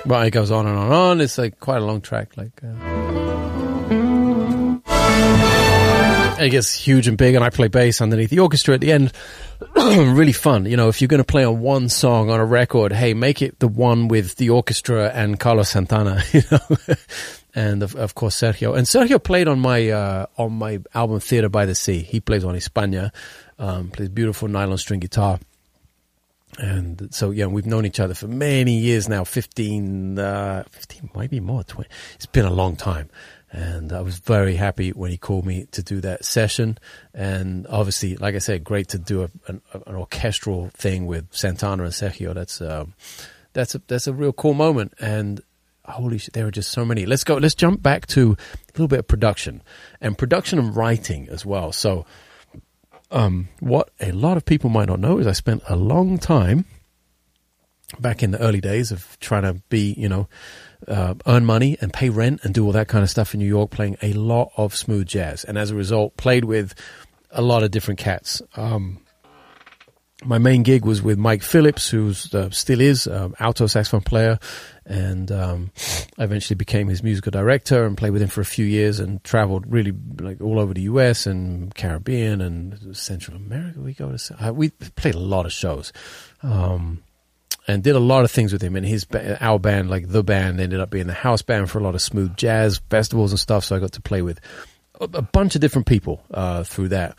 But it goes on and on and on. It's like quite a long track. It gets huge and big, and I play bass underneath the orchestra at the end. Really fun. If you're going to play on one song on a record, hey, make it the one with the orchestra and Carlos Santana. And of course Sergio. And Sergio played on my album Theater by the Sea. He plays on España, plays beautiful nylon string guitar. And so, we've known each other for many years now, 15, maybe more, 20. It's been a long time. And I was very happy when he called me to do that session. And obviously, like I said, great to do an orchestral thing with Santana and Sergio. That's a real cool moment. And holy shit, there are just so many. Let's jump back to a little bit of production and writing as well. So, what a lot of people might not know is I spent a long time back in the early days of trying to be, earn money and pay rent and do all that kind of stuff in New York, playing a lot of smooth jazz. And as a result, played with a lot of different cats. My main gig was with Mike Phillips, who's still is alto saxophone player, and I eventually became his musical director and played with him for a few years and traveled really all over the US and Caribbean and Central America. We played a lot of shows and did a lot of things with him. And our band, the band, ended up being the house band for a lot of smooth jazz festivals and stuff. So I got to play with a bunch of different people through that.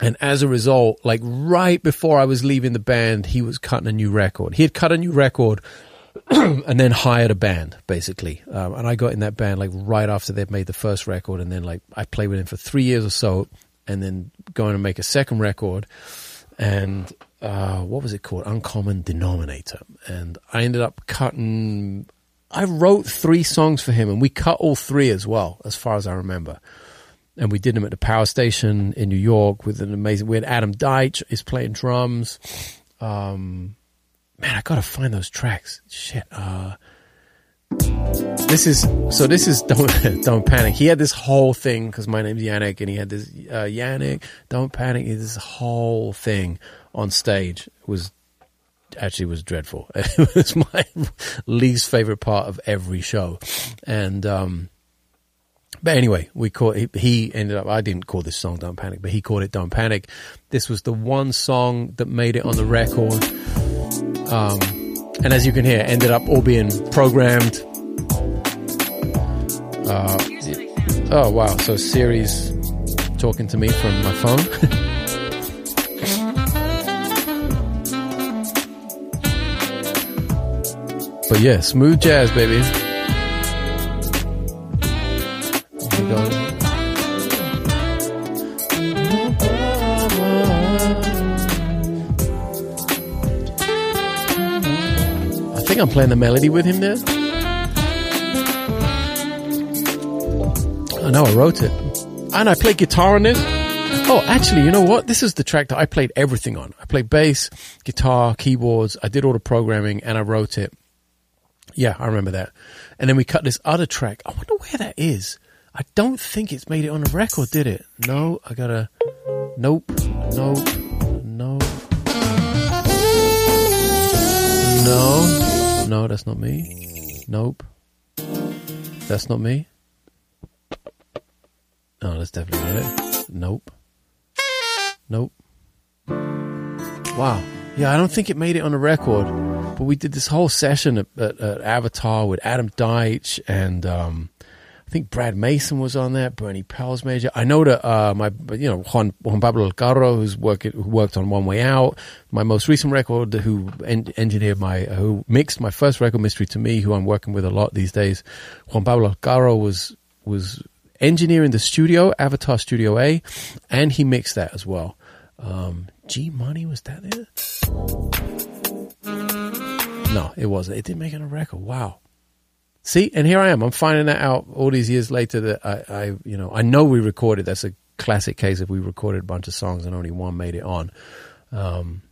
And as a result, right before I was leaving the band, he was cutting a new record. He had cut a new record and then hired a band, basically. And I got in that band, right after they'd made the first record. And then, I played with him for 3 years or so and then going to make a second record. And what was it called? Uncommon Denominator. And I ended up cutting... I wrote 3 songs for him, and we cut all 3 as well, as far as I remember. And we did them at the Power Station in New York with we had Adam Deitch is playing drums. Man, I got to find those tracks. Shit. This is don't panic. He had this whole thing because my name's Yannick, and he had this Yannick don't panic. This whole thing on stage was dreadful. It was my least favorite part of every show, and but anyway, he ended up. I didn't call this song "Don't Panic," but he called it "Don't Panic." This was the one song that made it on the record, and as you can hear, ended up all being programmed. Oh wow! So Siri's talking to me from my phone. But yeah, smooth jazz, baby. Here we go. I think I'm playing the melody with him there. I know I wrote it. And I play guitar on this. Oh, actually, you know what? This is the track that I played everything on. I played bass, guitar, keyboards. I did all the programming and I wrote it. Yeah, I remember that. And then we cut this other track. I wonder where that is. I don't think it's made it on a record, did it? No, I gotta... No, that's not me. Nope. That's not me. No, that's definitely not it. Nope. Wow. Yeah, I don't think it made it on a record. But we did this whole session at Avatar with Adam Deitch and I think Brad Mason was on that. Bernie Powell's major. I know that Juan Pablo Alcarro, who worked on One Way Out, my most recent record, who engineered who mixed my first record, Mystery to Me, who I'm working with a lot these days. Juan Pablo Alcarro was engineering the studio, Avatar Studio A, and he mixed that as well. G Money, was that it? No, it wasn't. It didn't make it a record. Wow. See, and here I am. I'm finding that out all these years later that I know we recorded. That's a classic case of we recorded a bunch of songs and only one made it on,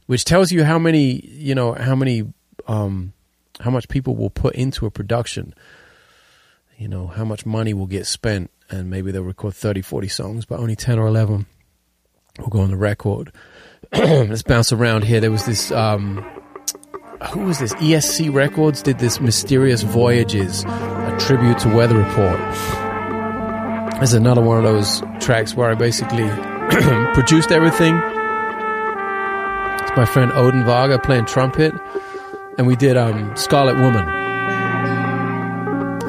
which tells you how much people will put into a production, how much money will get spent, and maybe they'll record 30, 40 songs, but only 10 or 11 will go on the record. Let's bounce around here. There was this... who was this? ESC Records did this Mysterious Voyages, a tribute to Weather Report. There's another one of those tracks where I basically produced everything. It's my friend Odin Varga playing trumpet. And we did Scarlet Woman.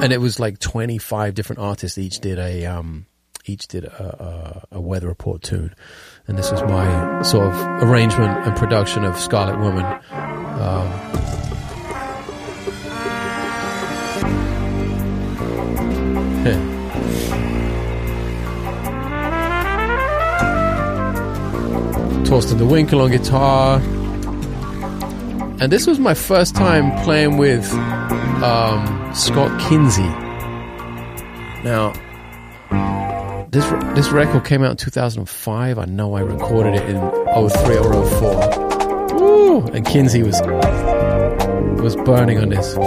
And it was like 25 different artists each did a Weather Report tune. And this was my sort of arrangement and production of Scarlet Woman. Torsten De Winkel on guitar. And this was my first time playing with Scott Kinsey. Now, this record came out in 2005. I know I recorded it in 03 or 04. Ooh, and Kinsey was burning on this.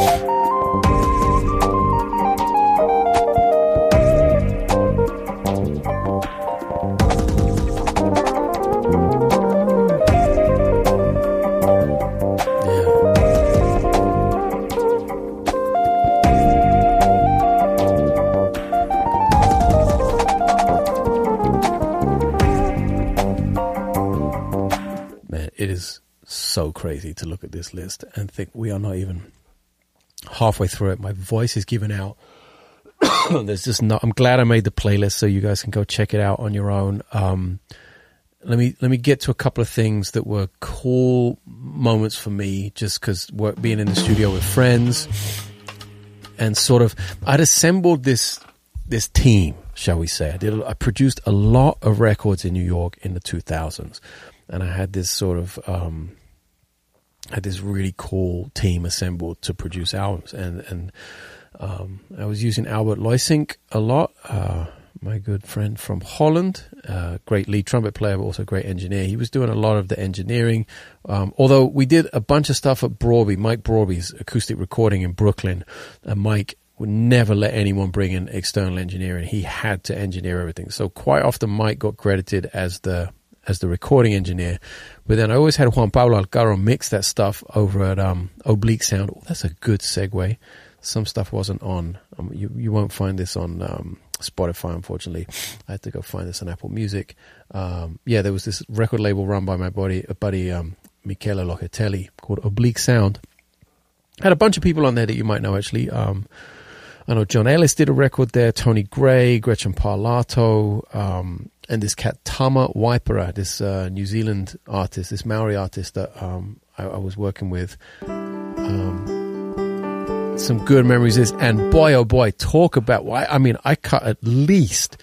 So crazy to look at this list and think we are not even halfway through it. My voice is giving out. I'm glad I made the playlist so you guys can go check it out on your own. Let me get to a couple of things that were cool moments for me, just because being in the studio with friends and sort of I'd assembled this team, shall we say. I produced a lot of records in New York in the 2000s, and I had this sort of had this really cool team assembled to produce albums, and I was using Albert Loisink a lot. my good friend from Holland, great lead trumpet player, but also great engineer. He was doing a lot of the engineering, although we did a bunch of stuff at Broadby, Mike Broadby's acoustic recording in Brooklyn, and Mike would never let anyone bring in external engineering. He had to engineer everything. So quite often Mike got credited as the recording engineer. But then I always had Juan Pablo Alcaro mix that stuff over at Oblique Sound. Oh, that's a good segue. Some stuff wasn't on. You won't find this on Spotify, unfortunately. I had to go find this on Apple Music. Yeah, there was this record label run by my buddy Michele Locatelli called Oblique Sound. Had a bunch of people on there that you might know, actually. I know John Ellis did a record there, Tony Gray, Gretchen Parlato, and this cat Tama Waipara, this New Zealand artist, this Maori artist that I was working with. Some good memories is, and boy, oh boy, talk about why. I mean, I cut at least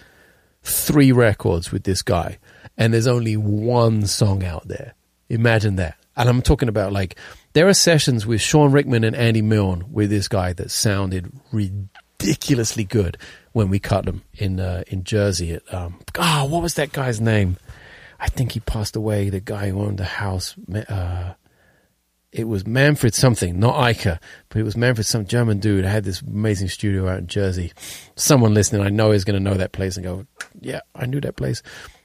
3 records with this guy, and there's only one song out there. Imagine that. And I'm talking about, like, there are sessions with Sean Rickman and Andy Milne with this guy that sounded ridiculously good when we cut them in Jersey. At, what was that guy's name? I think he passed away, the guy who owned the house. It was Manfred something, not Iker, but it was Manfred, some German dude. I had this amazing studio out in Jersey. Someone listening, I know, is going to know that place and go, yeah, I knew that place.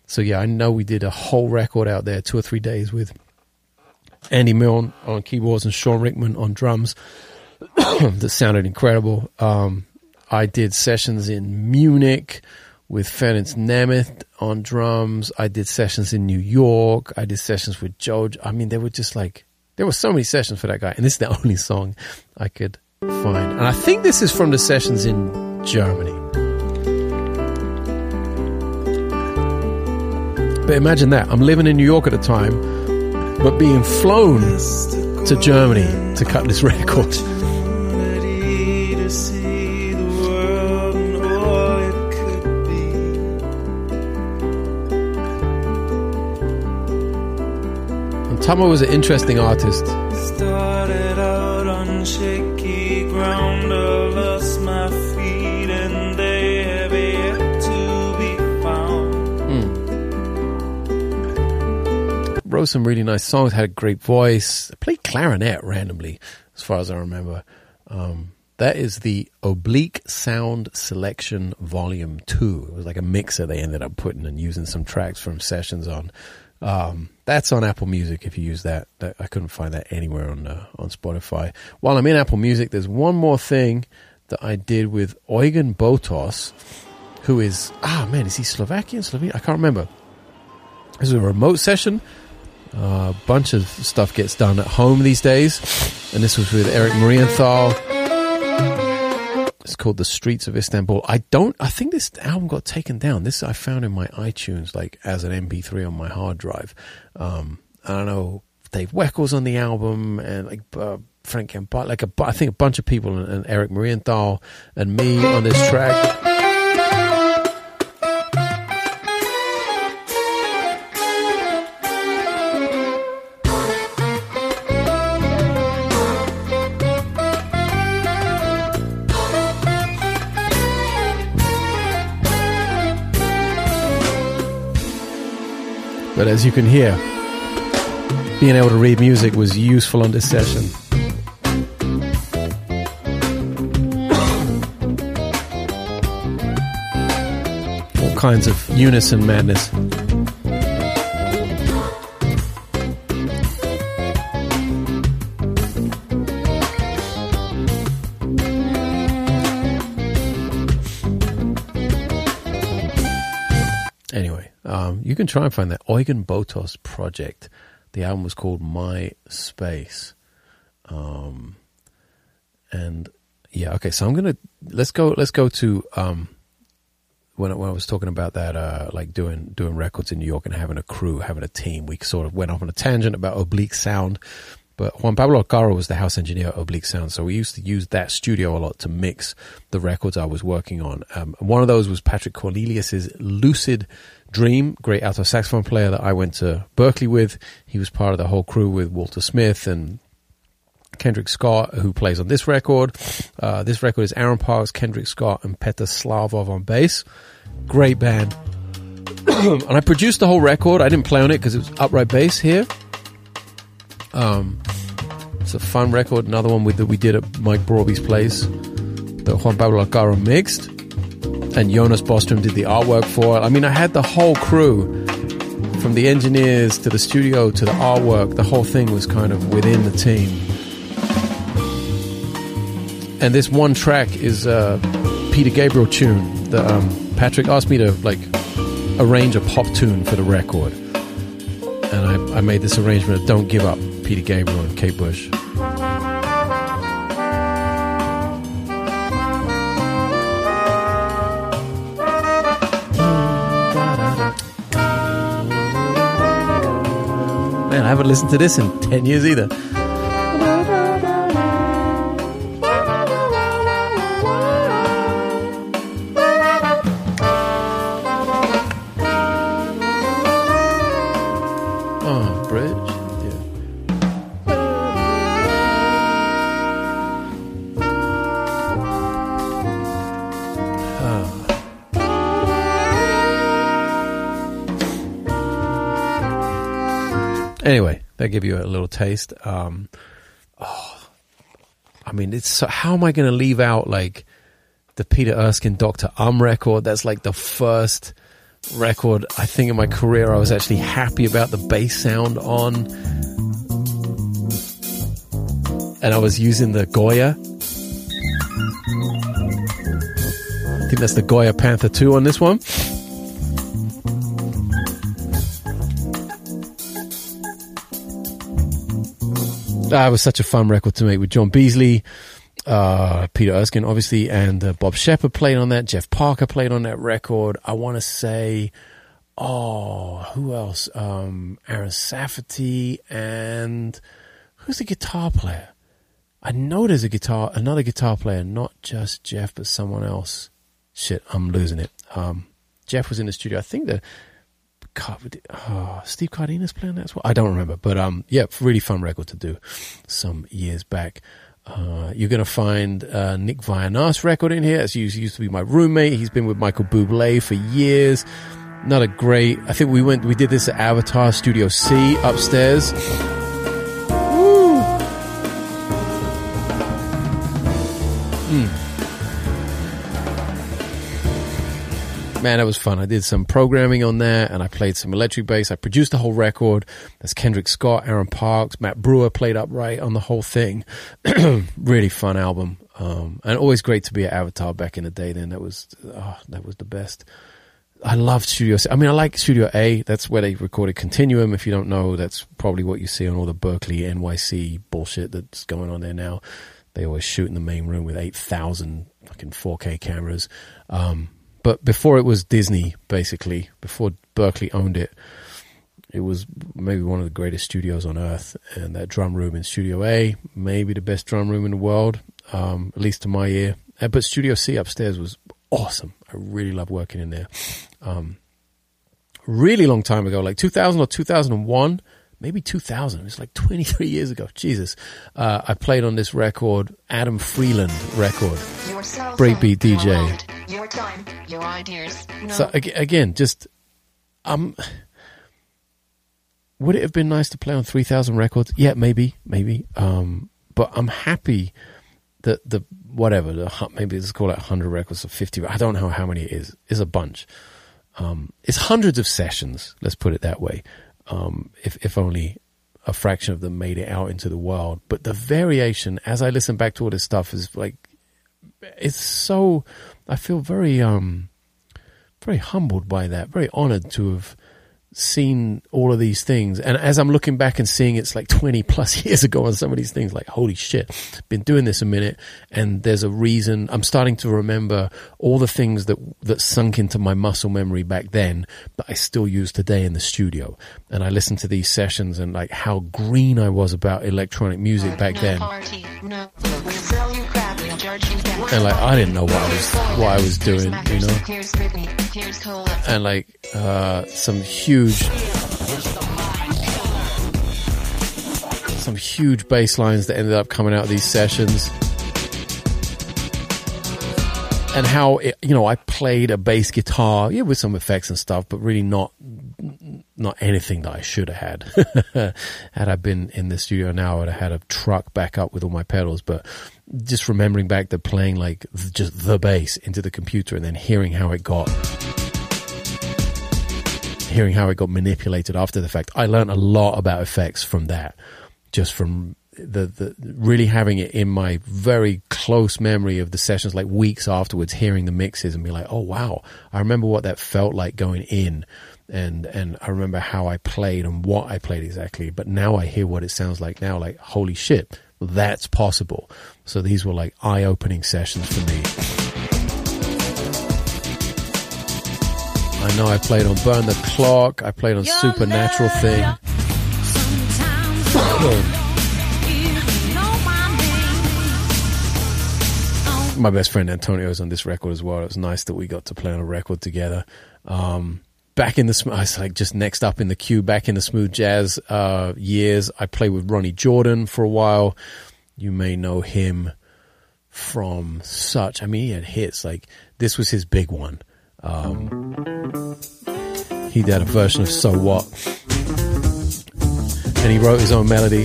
So, yeah, I know we did a whole record out there, 2 or 3 days with Andy Milne on keyboards and Sean Rickman on drums. That sounded incredible. I did sessions in Munich with Ferenc Nemeth on drums. I did sessions in New York. I did sessions with Joe. I mean, they were just like, there were so many sessions for that guy, and this is the only song I could find. And I think this is from the sessions in Germany. But imagine that. I'm living in New York at the time, but being flown to Germany to cut this record. Ready to see the world and all it could be. And Tama was an interesting artist. Started out on shaky ground, I lost my feet and they have yet to be found. Wrote some really nice songs, had a great voice, played clarinet randomly, as far as I remember. That is the Oblique Sound Selection Volume 2. It was like a mixer they ended up putting and using some tracks from sessions on. That's on Apple Music if you use that. I couldn't find that anywhere on Spotify. While I'm in Apple Music, there's one more thing that I did with Eugen Botos, who is, is he Slovakian? Slovenian? I can't remember. This is a remote session. A bunch of stuff gets done at home these days, and this was with Eric Marienthal. It's called The Streets of Istanbul. I think this album got taken down. This I found in my iTunes, like as an MP3 on my hard drive. I don't know, Dave Weckels on the album, and like Frank Gambart, I think a bunch of people, and Eric Marienthal and me on this track. But as you can hear, being able to read music was useful on this session. All kinds of unison madness. You can try and find that Eugen Botos project. The album was called My Space. And yeah, okay. So let's go to, when I was talking about that, like doing records in New York and having a crew, having a team, we sort of went off on a tangent about Oblique Sound, but Juan Pablo Alcaro was the house engineer at Oblique Sound. So we used to use that studio a lot to mix the records I was working on. One of those was Patrick Cornelius's Lucid Dream, great alto saxophone player that I went to Berkeley with. He was part of the whole crew with Walter Smith and Kendrick Scott, who plays on this record. This record is Aaron Parks, Kendrick Scott, and Peter Slavov on bass. Great band. And I produced the whole record. I didn't play on it because it was upright bass here. It's a fun record. Another one that we did at Mike Broby's place that Juan Pablo Alcaro mixed. And Jonas Bostrom did the artwork for it. I mean, I had the whole crew, from the engineers to the studio to the artwork. The whole thing was kind of within the team. And this one track is a Peter Gabriel tune that Patrick asked me to arrange a pop tune for the record. And I made this arrangement of Don't Give Up, Peter Gabriel and Kate Bush. Man, I haven't listened to this in 10 years either. Oh, bridge. Yeah. Oh. Anyway, that give you a little taste. I mean, it's so, how am I going to leave out the Peter Erskine Dr. record? That's the first record I think in my career I was actually happy about the bass sound on, and I was using the Goya. I think that's the Goya Panther 2 on this one. It was such a fun record to make with John Beasley, Peter Erskine, obviously, and Bob Shepard played on that. Jeff Parker played on that record. I want to say, who else? Aaron Safety, and who's the guitar player? I know there's another guitar player, not just Jeff, but someone else. Shit, I'm losing it. Jeff was in the studio. I think that Steve Cardenas playing that as well. I don't remember, but yeah, really fun record to do some years back. You're going to find Nick Vianas' record in here. He used to be my roommate. He's been with Michael Bublé for years. Not a great... I think we did this at Avatar Studio C upstairs. Woo! Man, that was fun. I did some programming on that, and I played some electric bass. I produced the whole record. That's Kendrick Scott, Aaron Parks, Matt Brewer played upright on the whole thing. Really fun album, and always great to be at Avatar back in the day. Then that was the best. I loved Studio C. I mean, I like Studio A. That's where they recorded Continuum. If you don't know, that's probably what you see on all the Berkeley NYC bullshit that's going on there now. They always shoot in the main room with 8,000 fucking 4K cameras. But before it was Disney, basically, before Berkeley owned it, it was maybe one of the greatest studios on earth. And that drum room in Studio A, maybe the best drum room in the world, at least to my ear. But Studio C upstairs was awesome. I really love working in there. Really long time ago, 2000 or 2001, maybe 2000. It's 23 years ago. Jesus. I played on this record, Adam Freeland record, breakbeat DJ. Your time, your ideas. No. So again, would it have been nice to play on 3,000 records? Yeah, maybe. But I'm happy that maybe let's call it 100 records or 50. I don't know how many it is. It's a bunch. It's hundreds of sessions. Let's put it that way. If only a fraction of them made it out into the world. But the variation, as I listen back to all this stuff, is it's so. I feel very, very humbled by that. Very honored to have seen all of these things. And as I'm looking back and seeing it's 20 plus years ago on some of these things, holy shit, been doing this a minute. And there's a reason. I'm starting to remember all the things that sunk into my muscle memory back then, but I still use today in the studio. And I listen to these sessions and how green I was about electronic music back then. And I didn't know what I was doing, you know. And some huge some huge bass lines that ended up coming out of these sessions. And how, I played a bass guitar, with some effects and stuff, but really not anything that I should have had. Had I been in the studio now, I would have had a truck back up with all my pedals. But just remembering back to playing like just the bass into the computer and then hearing how it got manipulated after the fact. I learned a lot about effects from that, just from the really having it in my very close memory of the sessions, like weeks afterwards, hearing the mixes and be like, oh wow, I remember what that felt like going in, and I remember how I played and what I played exactly, but now I hear what it sounds like now, like holy shit, that's possible. So these were like eye-opening sessions for me. I know I played on Burn the Clock, I played on Your Supernatural Thing. My best friend Antonio is on this record as well. It was nice that we got to play on a record together. I was like just next up in the queue, back in the smooth jazz years. I played with Ronnie Jordan for a while. You may know him from he had hits like this was his big one. He did a version of So What, and he wrote his own melody.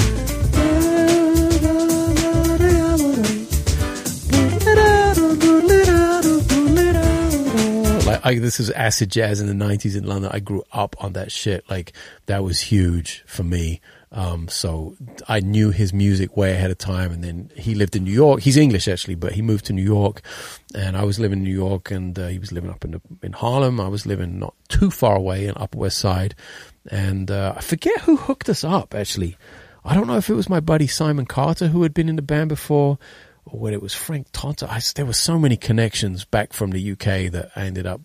This was acid jazz in the 90s in London. I grew up on that shit. Like, that was huge for me. So I knew his music way ahead of time. And then he lived in New York. He's English, actually, but he moved to New York. And I was living in New York, and he was living up in Harlem. I was living not too far away in Upper West Side. And I forget who hooked us up, actually. I don't know if it was my buddy Simon Carter, who had been in the band before, or whether it was Frank Tonta. There were so many connections back from the UK that I ended up,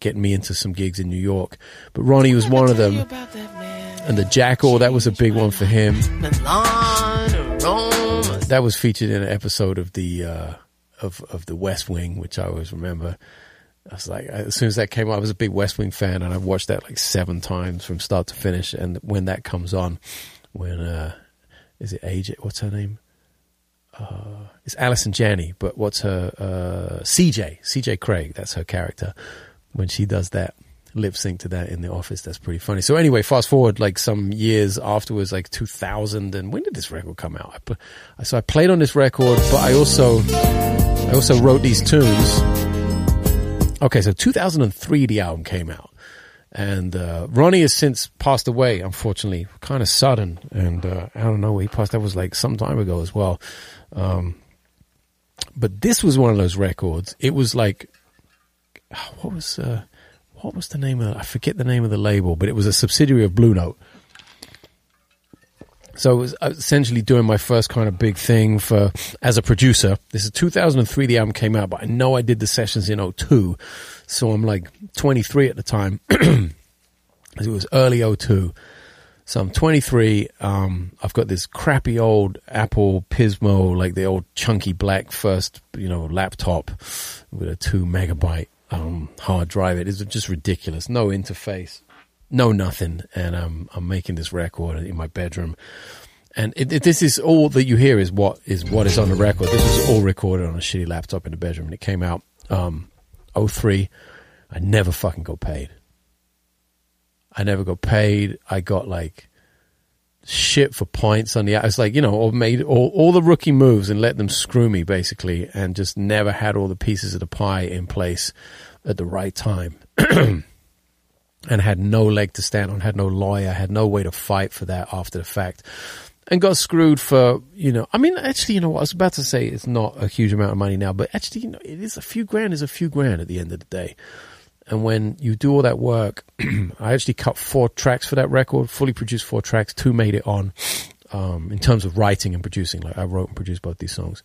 getting me into some gigs in New York. But Ronnie was one of them. And the Jackal, that was a big one for him. That was featured in an episode of the of the West Wing, which I always remember. I was like, as soon as that came out, I was a big West Wing fan, and I've watched that like 7 times from start to finish. And when that comes on, is it AJ? What's her name? It's Alison Janney, but what's her CJ Craig, that's her character. When she does that lip sync to that in the office, that's pretty funny. So anyway, fast forward like some years afterwards, like 2000, and when did this record come out? So I played on this record, but I also wrote these tunes. Okay, so 2003 the album came out, and Ronnie has since passed away, unfortunately, kind of sudden, and I don't know where he passed. That was like some time ago as well. But this was one of those records. It was like, what was the name of it? I forget the name of the label, but it was a subsidiary of Blue Note. So it was essentially doing my first kind of big thing as a producer. This is 2003, the album came out, but I know I did the sessions in 2002. So I'm like 23 at the time. It was early 2002. So I'm 23. I've got this crappy old Apple Pismo, like the old chunky black first, laptop with a 2 megabyte hard drive. It is just ridiculous. No interface. No nothing, and I'm making this record in my bedroom, and this is all that you hear is what is on the record. This was all recorded on a shitty laptop in the bedroom, and it came out 2003. I never fucking got paid. I got like shit for points on the. I was like, or made all the rookie moves and let them screw me basically, and just never had all the pieces of the pie in place at the right time. And had no leg to stand on, had no lawyer, had no way to fight for that after the fact, and got screwed for, I was about to say it's not a huge amount of money now, but actually, it is a few grand at the end of the day. And when you do all that work, I actually cut 4 tracks for that record, fully produced 4 tracks, 2 made it on, in terms of writing and producing, like I wrote and produced both these songs.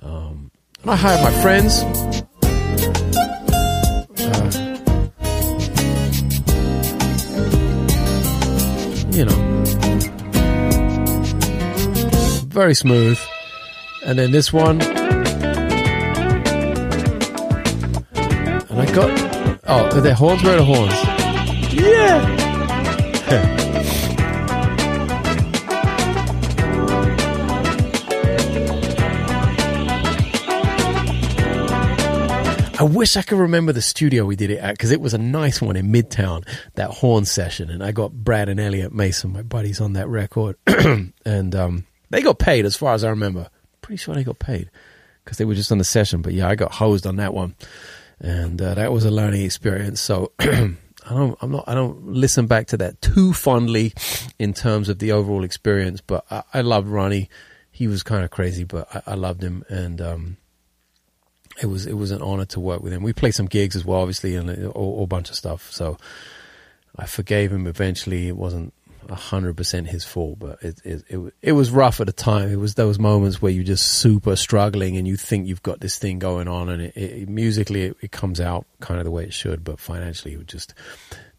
And I hired my friends. Very smooth. And then this one. And I got... Oh, are there horns? Where are the horns? Yeah! wish I could remember the studio we did it at, because it was a nice one in Midtown, that horn session. And I got Brad and Elliot Mason, my buddies, on that record. And they got paid, as far as I remember. Pretty sure they got paid because they were just on the session. But yeah, I got hosed on that one. And that was a learning experience. So I don't listen back to that too fondly in terms of the overall experience. But I loved Ronnie. He was kind of crazy, but I loved him. And it was an honor to work with him. We played some gigs as well, obviously, and a whole bunch of stuff. So I forgave him eventually. It wasn't 100% his fault, but it was rough at the time. It was those moments where you're just super struggling and you think you've got this thing going on, and musically it comes out kind of the way it should, but financially it just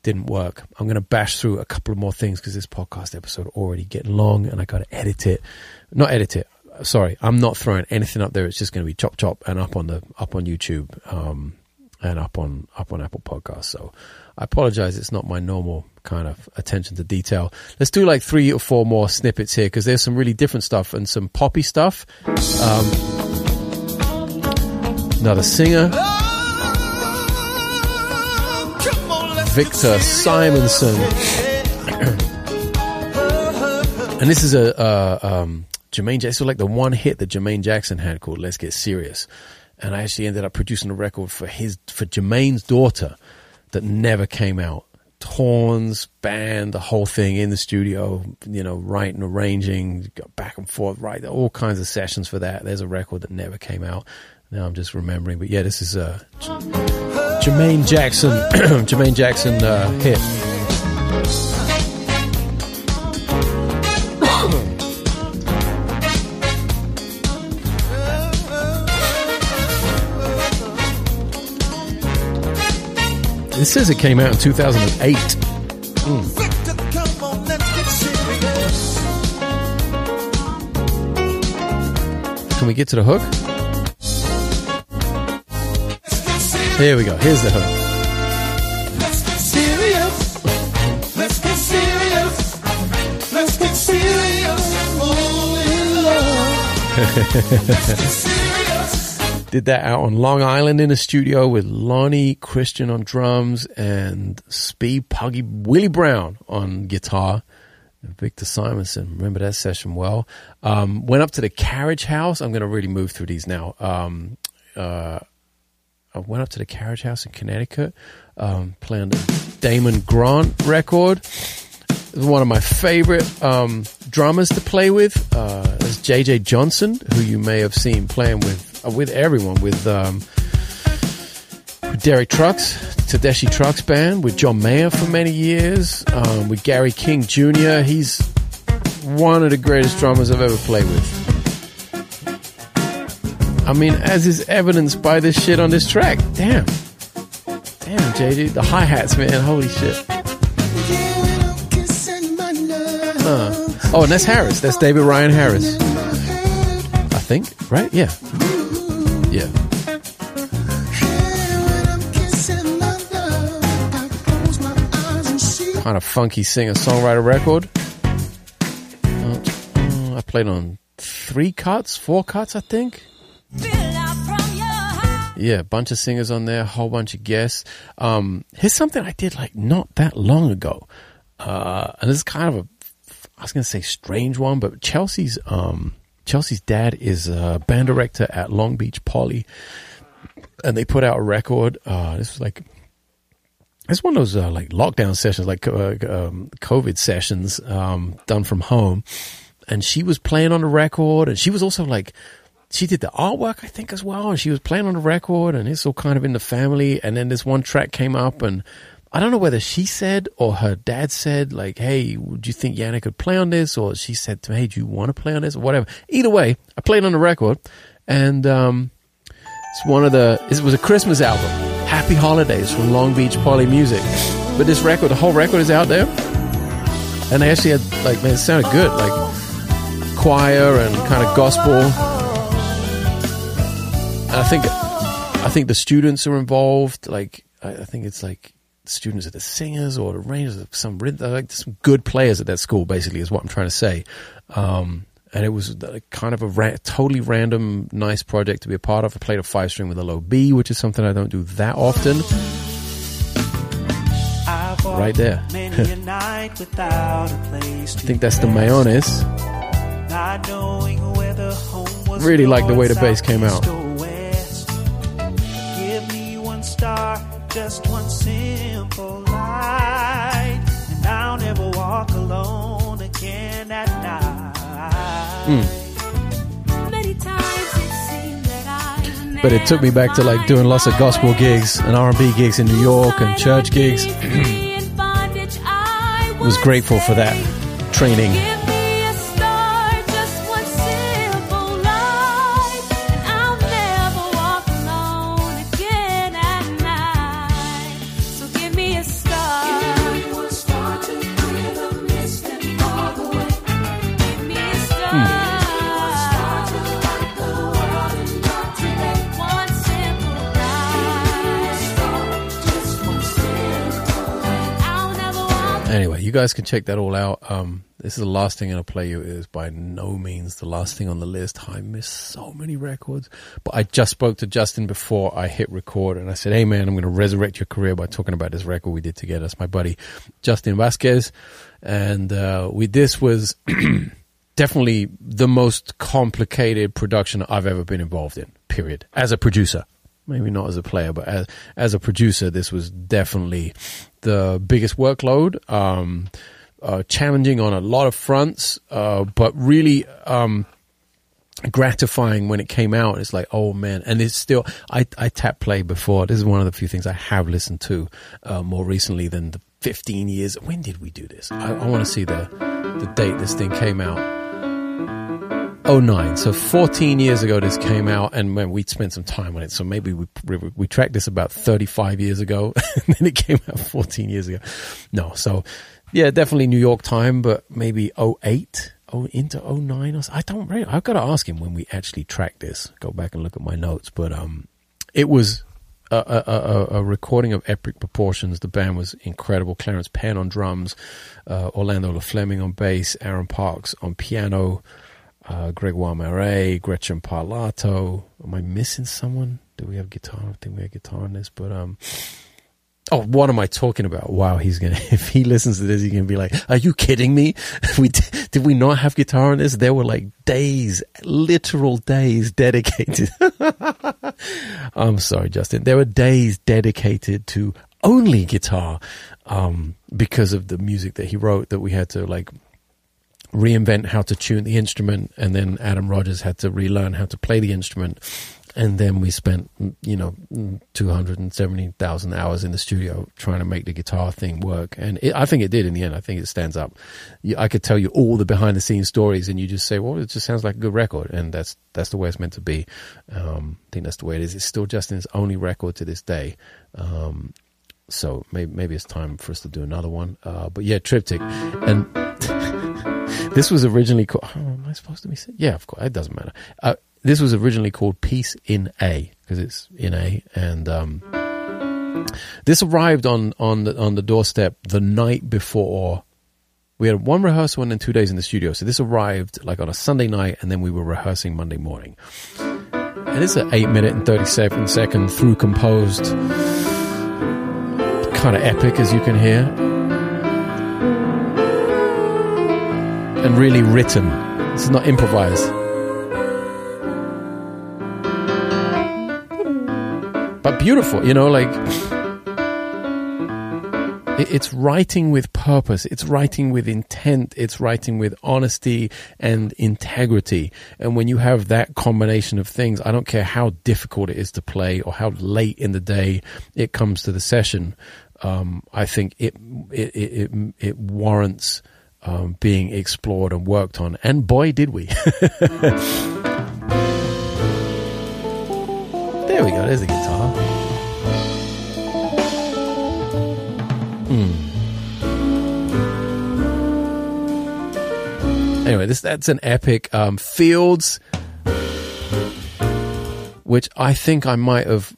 didn't work. I'm going to bash through a couple of more things because this podcast episode already getting long and I got to edit it. Not edit it. Sorry, I'm not throwing anything up there. It's just going to be chop and up on YouTube and up on Apple Podcasts. So I apologize. It's not my normal kind of attention to detail. Let's do like 3 or 4 more snippets here because there's some really different stuff and some poppy stuff. Another singer, Victor Simonson, and this is a Jermaine Jackson, like the one hit that Jermaine Jackson had called "Let's Get Serious," and I actually ended up producing a record for Jermaine's daughter that never came out. Horns, band, the whole thing in the studio, you know, writing, arranging, back and forth, right, all kinds of sessions for that. There's a record that never came out. Now I'm just remembering, but yeah, this is Jermaine Jackson, Jermaine Jackson hit. It says it came out in 2008. Victor, come on, let's get serious. Can we get to the hook? Here we go. Here's the hook. Let's get serious. Let's get serious. Let's get serious. Oh, let's get serious. Did that out on Long Island in a studio with Lonnie Christian on drums and Speed Puggy Willie Brown on guitar. Victor Simonson, remember that session well. Went up to the Carriage House. I'm going to really move through these now. I went up to the Carriage House in Connecticut, playing the Damon Grant record. One of my favorite drummers to play with is JJ Johnson, who you may have seen playing with everyone, with Derek Trucks, Tedeschi Trucks Band, with John Mayer for many years, with Gary King Jr. He's one of the greatest drummers I've ever played with. I mean, as is evidenced by this shit on this track. Damn, JJ, the hi-hats, man, holy shit. Oh, and that's Harris. That's David Ryan Harris, I think, right? Yeah. Kind of funky singer-songwriter record. I played on 3 cuts, 4 cuts, I think. Yeah, a bunch of singers on there, a whole bunch of guests. Here's something I did like not that long ago. And it's kind of I was going to say strange one, but Chelsea's dad is a band director at Long Beach Poly, and they put out a record. This was one of those like lockdown sessions, like COVID sessions, done from home. And she was playing on the record, and she was also like, she did the artwork, I think, as well. And she was playing on the record, and it's all kind of in the family. And then this one track came up, and I don't know whether she said or her dad said, like, hey, do you think Yannick could play on this? Or she said to me, hey, do you want to play on this? Or whatever. Either way, I played on the record. And it was a Christmas album, Happy Holidays from Long Beach Poly Music. But this record, the whole record is out there. And they actually had, like, man, it sounded good. Like, choir and kind of gospel. And I think the students are involved. Like, I think it's like students are the singers or the arrangers, some good players at that school, basically, is what I'm trying to say. And it was kind of a totally random, nice project to be a part of. I played a 5-string with a low B, which is something I don't do that often. Right there. I think that's the Mayones. Really like the way the bass came out. Give me one star, just one simple light, and I'll never walk alone again at night. Many times it seemed that I, but it took me back to like doing lots of gospel gigs and R&B gigs in New York and church gigs. I was grateful for that training. Anyway, you guys can check that all out. This is the last thing I'm going to play you. It is by no means the last thing on the list. I missed so many records. But I just spoke to Justin before I hit record, and I said, hey, man, I'm going to resurrect your career by talking about this record we did together. It's my buddy, Justin Vasquez. And this was definitely the most complicated production I've ever been involved in, period, as a producer. Maybe not as a player, but as a producer, this was definitely the biggest workload, challenging on a lot of fronts, but really gratifying when it came out. It's like, oh, man. And it's still, I tap play before. This is one of the few things I have listened to more recently than the 15 years. When did we do this? I want to see the date this thing came out. 2009, so 14 years ago this came out, and when we spent some time on it, so maybe we tracked this about 35 years ago, and then it came out 14 years ago. No, so yeah, definitely New York time, but maybe 2008 into 2009 or so. I don't really, I've got to ask him when we actually tracked this. Go back and look at my notes, but it was a recording of epic proportions. The band was incredible. Clarence Penn on drums, Orlando LaFleming on bass, Aaron Parks on piano, Gregoire Maret, Gretchen Parlato. Am I missing someone? Do we have guitar? I don't think we have guitar in this, but what am I talking about? Wow, if he listens to this, he's gonna be like, "Are you kidding me? Did we not have guitar in this?" There were like days, literal days, dedicated. I'm sorry, Justin. There were days dedicated to only guitar because of the music that he wrote. That we had to like reinvent how to tune the instrument, and then Adam Rogers had to relearn how to play the instrument, and then we spent 270,000 hours in the studio trying to make the guitar thing work, and I think it did in the end. I think it stands up. I could tell you all the behind the scenes stories, and you just say, well, it just sounds like a good record, and that's the way it's meant to be. I think that's the way it is. It's still Justin's only record to this day. So maybe it's time for us to do another one, but yeah, Triptych. And this was originally called... Oh, am I supposed to be... Yeah, of course. It doesn't matter. This was originally called Peace in A, because it's in A. And this arrived on the doorstep the night before... We had one rehearsal and then 2 days in the studio. So this arrived like on a Sunday night, and then we were rehearsing Monday morning. And it's an 8-minute and 37-second through composed, kind of epic, as you can hear. And really written. It's not improvised. But beautiful, like... It's writing with purpose. It's writing with intent. It's writing with honesty and integrity. And when you have that combination of things, I don't care how difficult it is to play or how late in the day it comes to the session, I think it warrants... being explored and worked on, and boy did we. There we go, there's the guitar. Anyway, that's an epic. Fields, which I think I might have...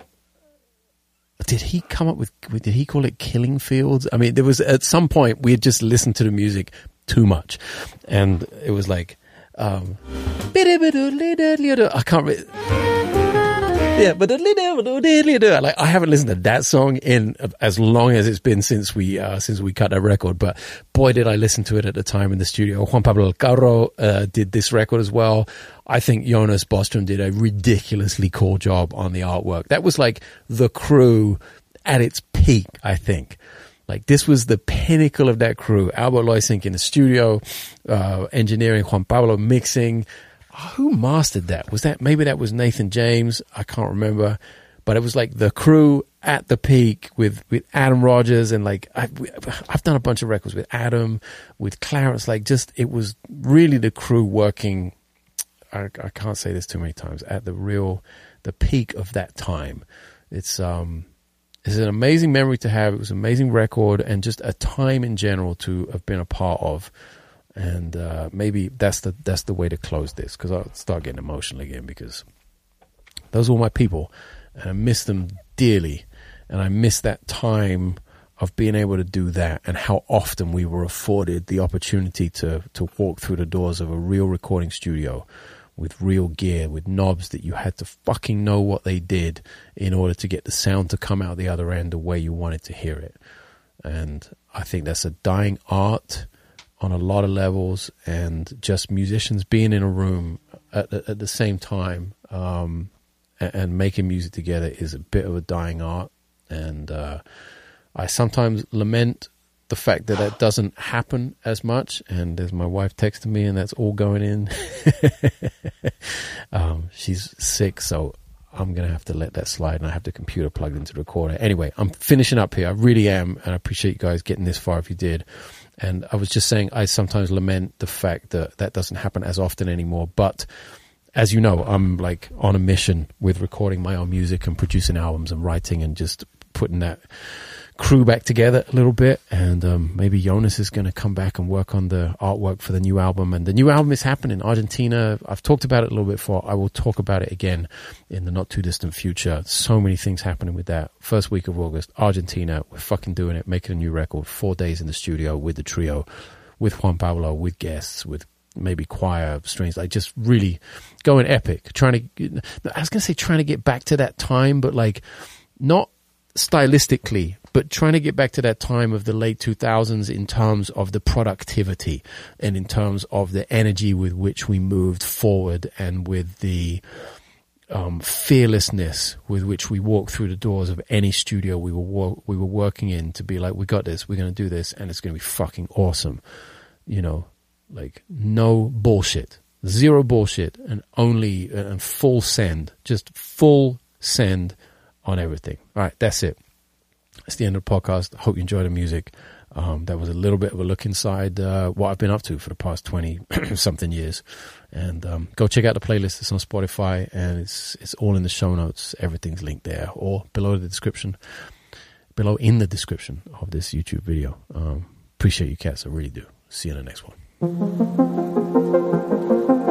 Did he come up with... Did he call it Killing Fields? I mean, there was... At some point, we had just listened to the music too much, and it was like I can't really. Yeah, but like, I haven't listened to that song in as long as it's been since we cut that record. But boy, did I listen to it at the time in the studio. Juan Pablo Carro did this record as well. I think Jonas Bostrom did a ridiculously cool job on the artwork. That was like the crew at its peak, I think. Like, this was the pinnacle of that crew. Albert Loisink in the studio, engineering, Juan Pablo mixing. Who mastered that? Was that, maybe that was Nathan James? I can't remember. But it was like the crew at the peak with Adam Rogers, and like I've done a bunch of records with Adam, with Clarence. Like, just, it was really the crew working. I can't say this too many times, at the peak of that time. It's an amazing memory to have. It was an amazing record, and just a time in general to have been a part of. And maybe that's the way to close this, because I'll start getting emotional again, because those were my people, and I miss them dearly, and I miss that time of being able to do that, and how often we were afforded the opportunity to walk through the doors of a real recording studio with real gear, with knobs that you had to fucking know what they did in order to get the sound to come out the other end the way you wanted to hear it. And I think that's a dying art on a lot of levels, and just musicians being in a room at the same time and making music together is a bit of a dying art. And I sometimes lament the fact that that doesn't happen as much. And there's my wife texting me, and that's all going in. She's sick, so I'm going to have to let that slide, and I have the computer plugged into the recorder. Anyway, I'm finishing up here. I really am, and I appreciate you guys getting this far if you did. And I was just saying, I sometimes lament the fact that that doesn't happen as often anymore. But as you know, I'm like on a mission with recording my own music and producing albums and writing and just putting that crew back together a little bit. And maybe Jonas is going to come back and work on the artwork for the new album. And the new album is happening in Argentina. I've talked about it a little bit before. I will talk about it again in the not too distant future. So many things happening with that. First week of August, Argentina. We're fucking doing it, making a new record. 4 days in the studio with the trio, with Juan Pablo, with guests, with maybe choir, strings, like just really going epic. Trying to get back to that time, but like not stylistically, but trying to get back to that time of the late 2000s in terms of the productivity and in terms of the energy with which we moved forward, and with the fearlessness with which we walked through the doors of any studio we were working in, to be like, we got this, we're going to do this, and it's going to be fucking awesome. You know, like no bullshit, zero bullshit, and only and full send, just full send on everything. All right, that's it. That's the end of the podcast. I hope you enjoy the music. That was a little bit of a look inside what I've been up to for the past 20 something years. And go check out the playlist. It's on Spotify, and it's all in the show notes. Everything's linked there, or below in the description of this YouTube video. Appreciate you cats, I really do. See you in the next one.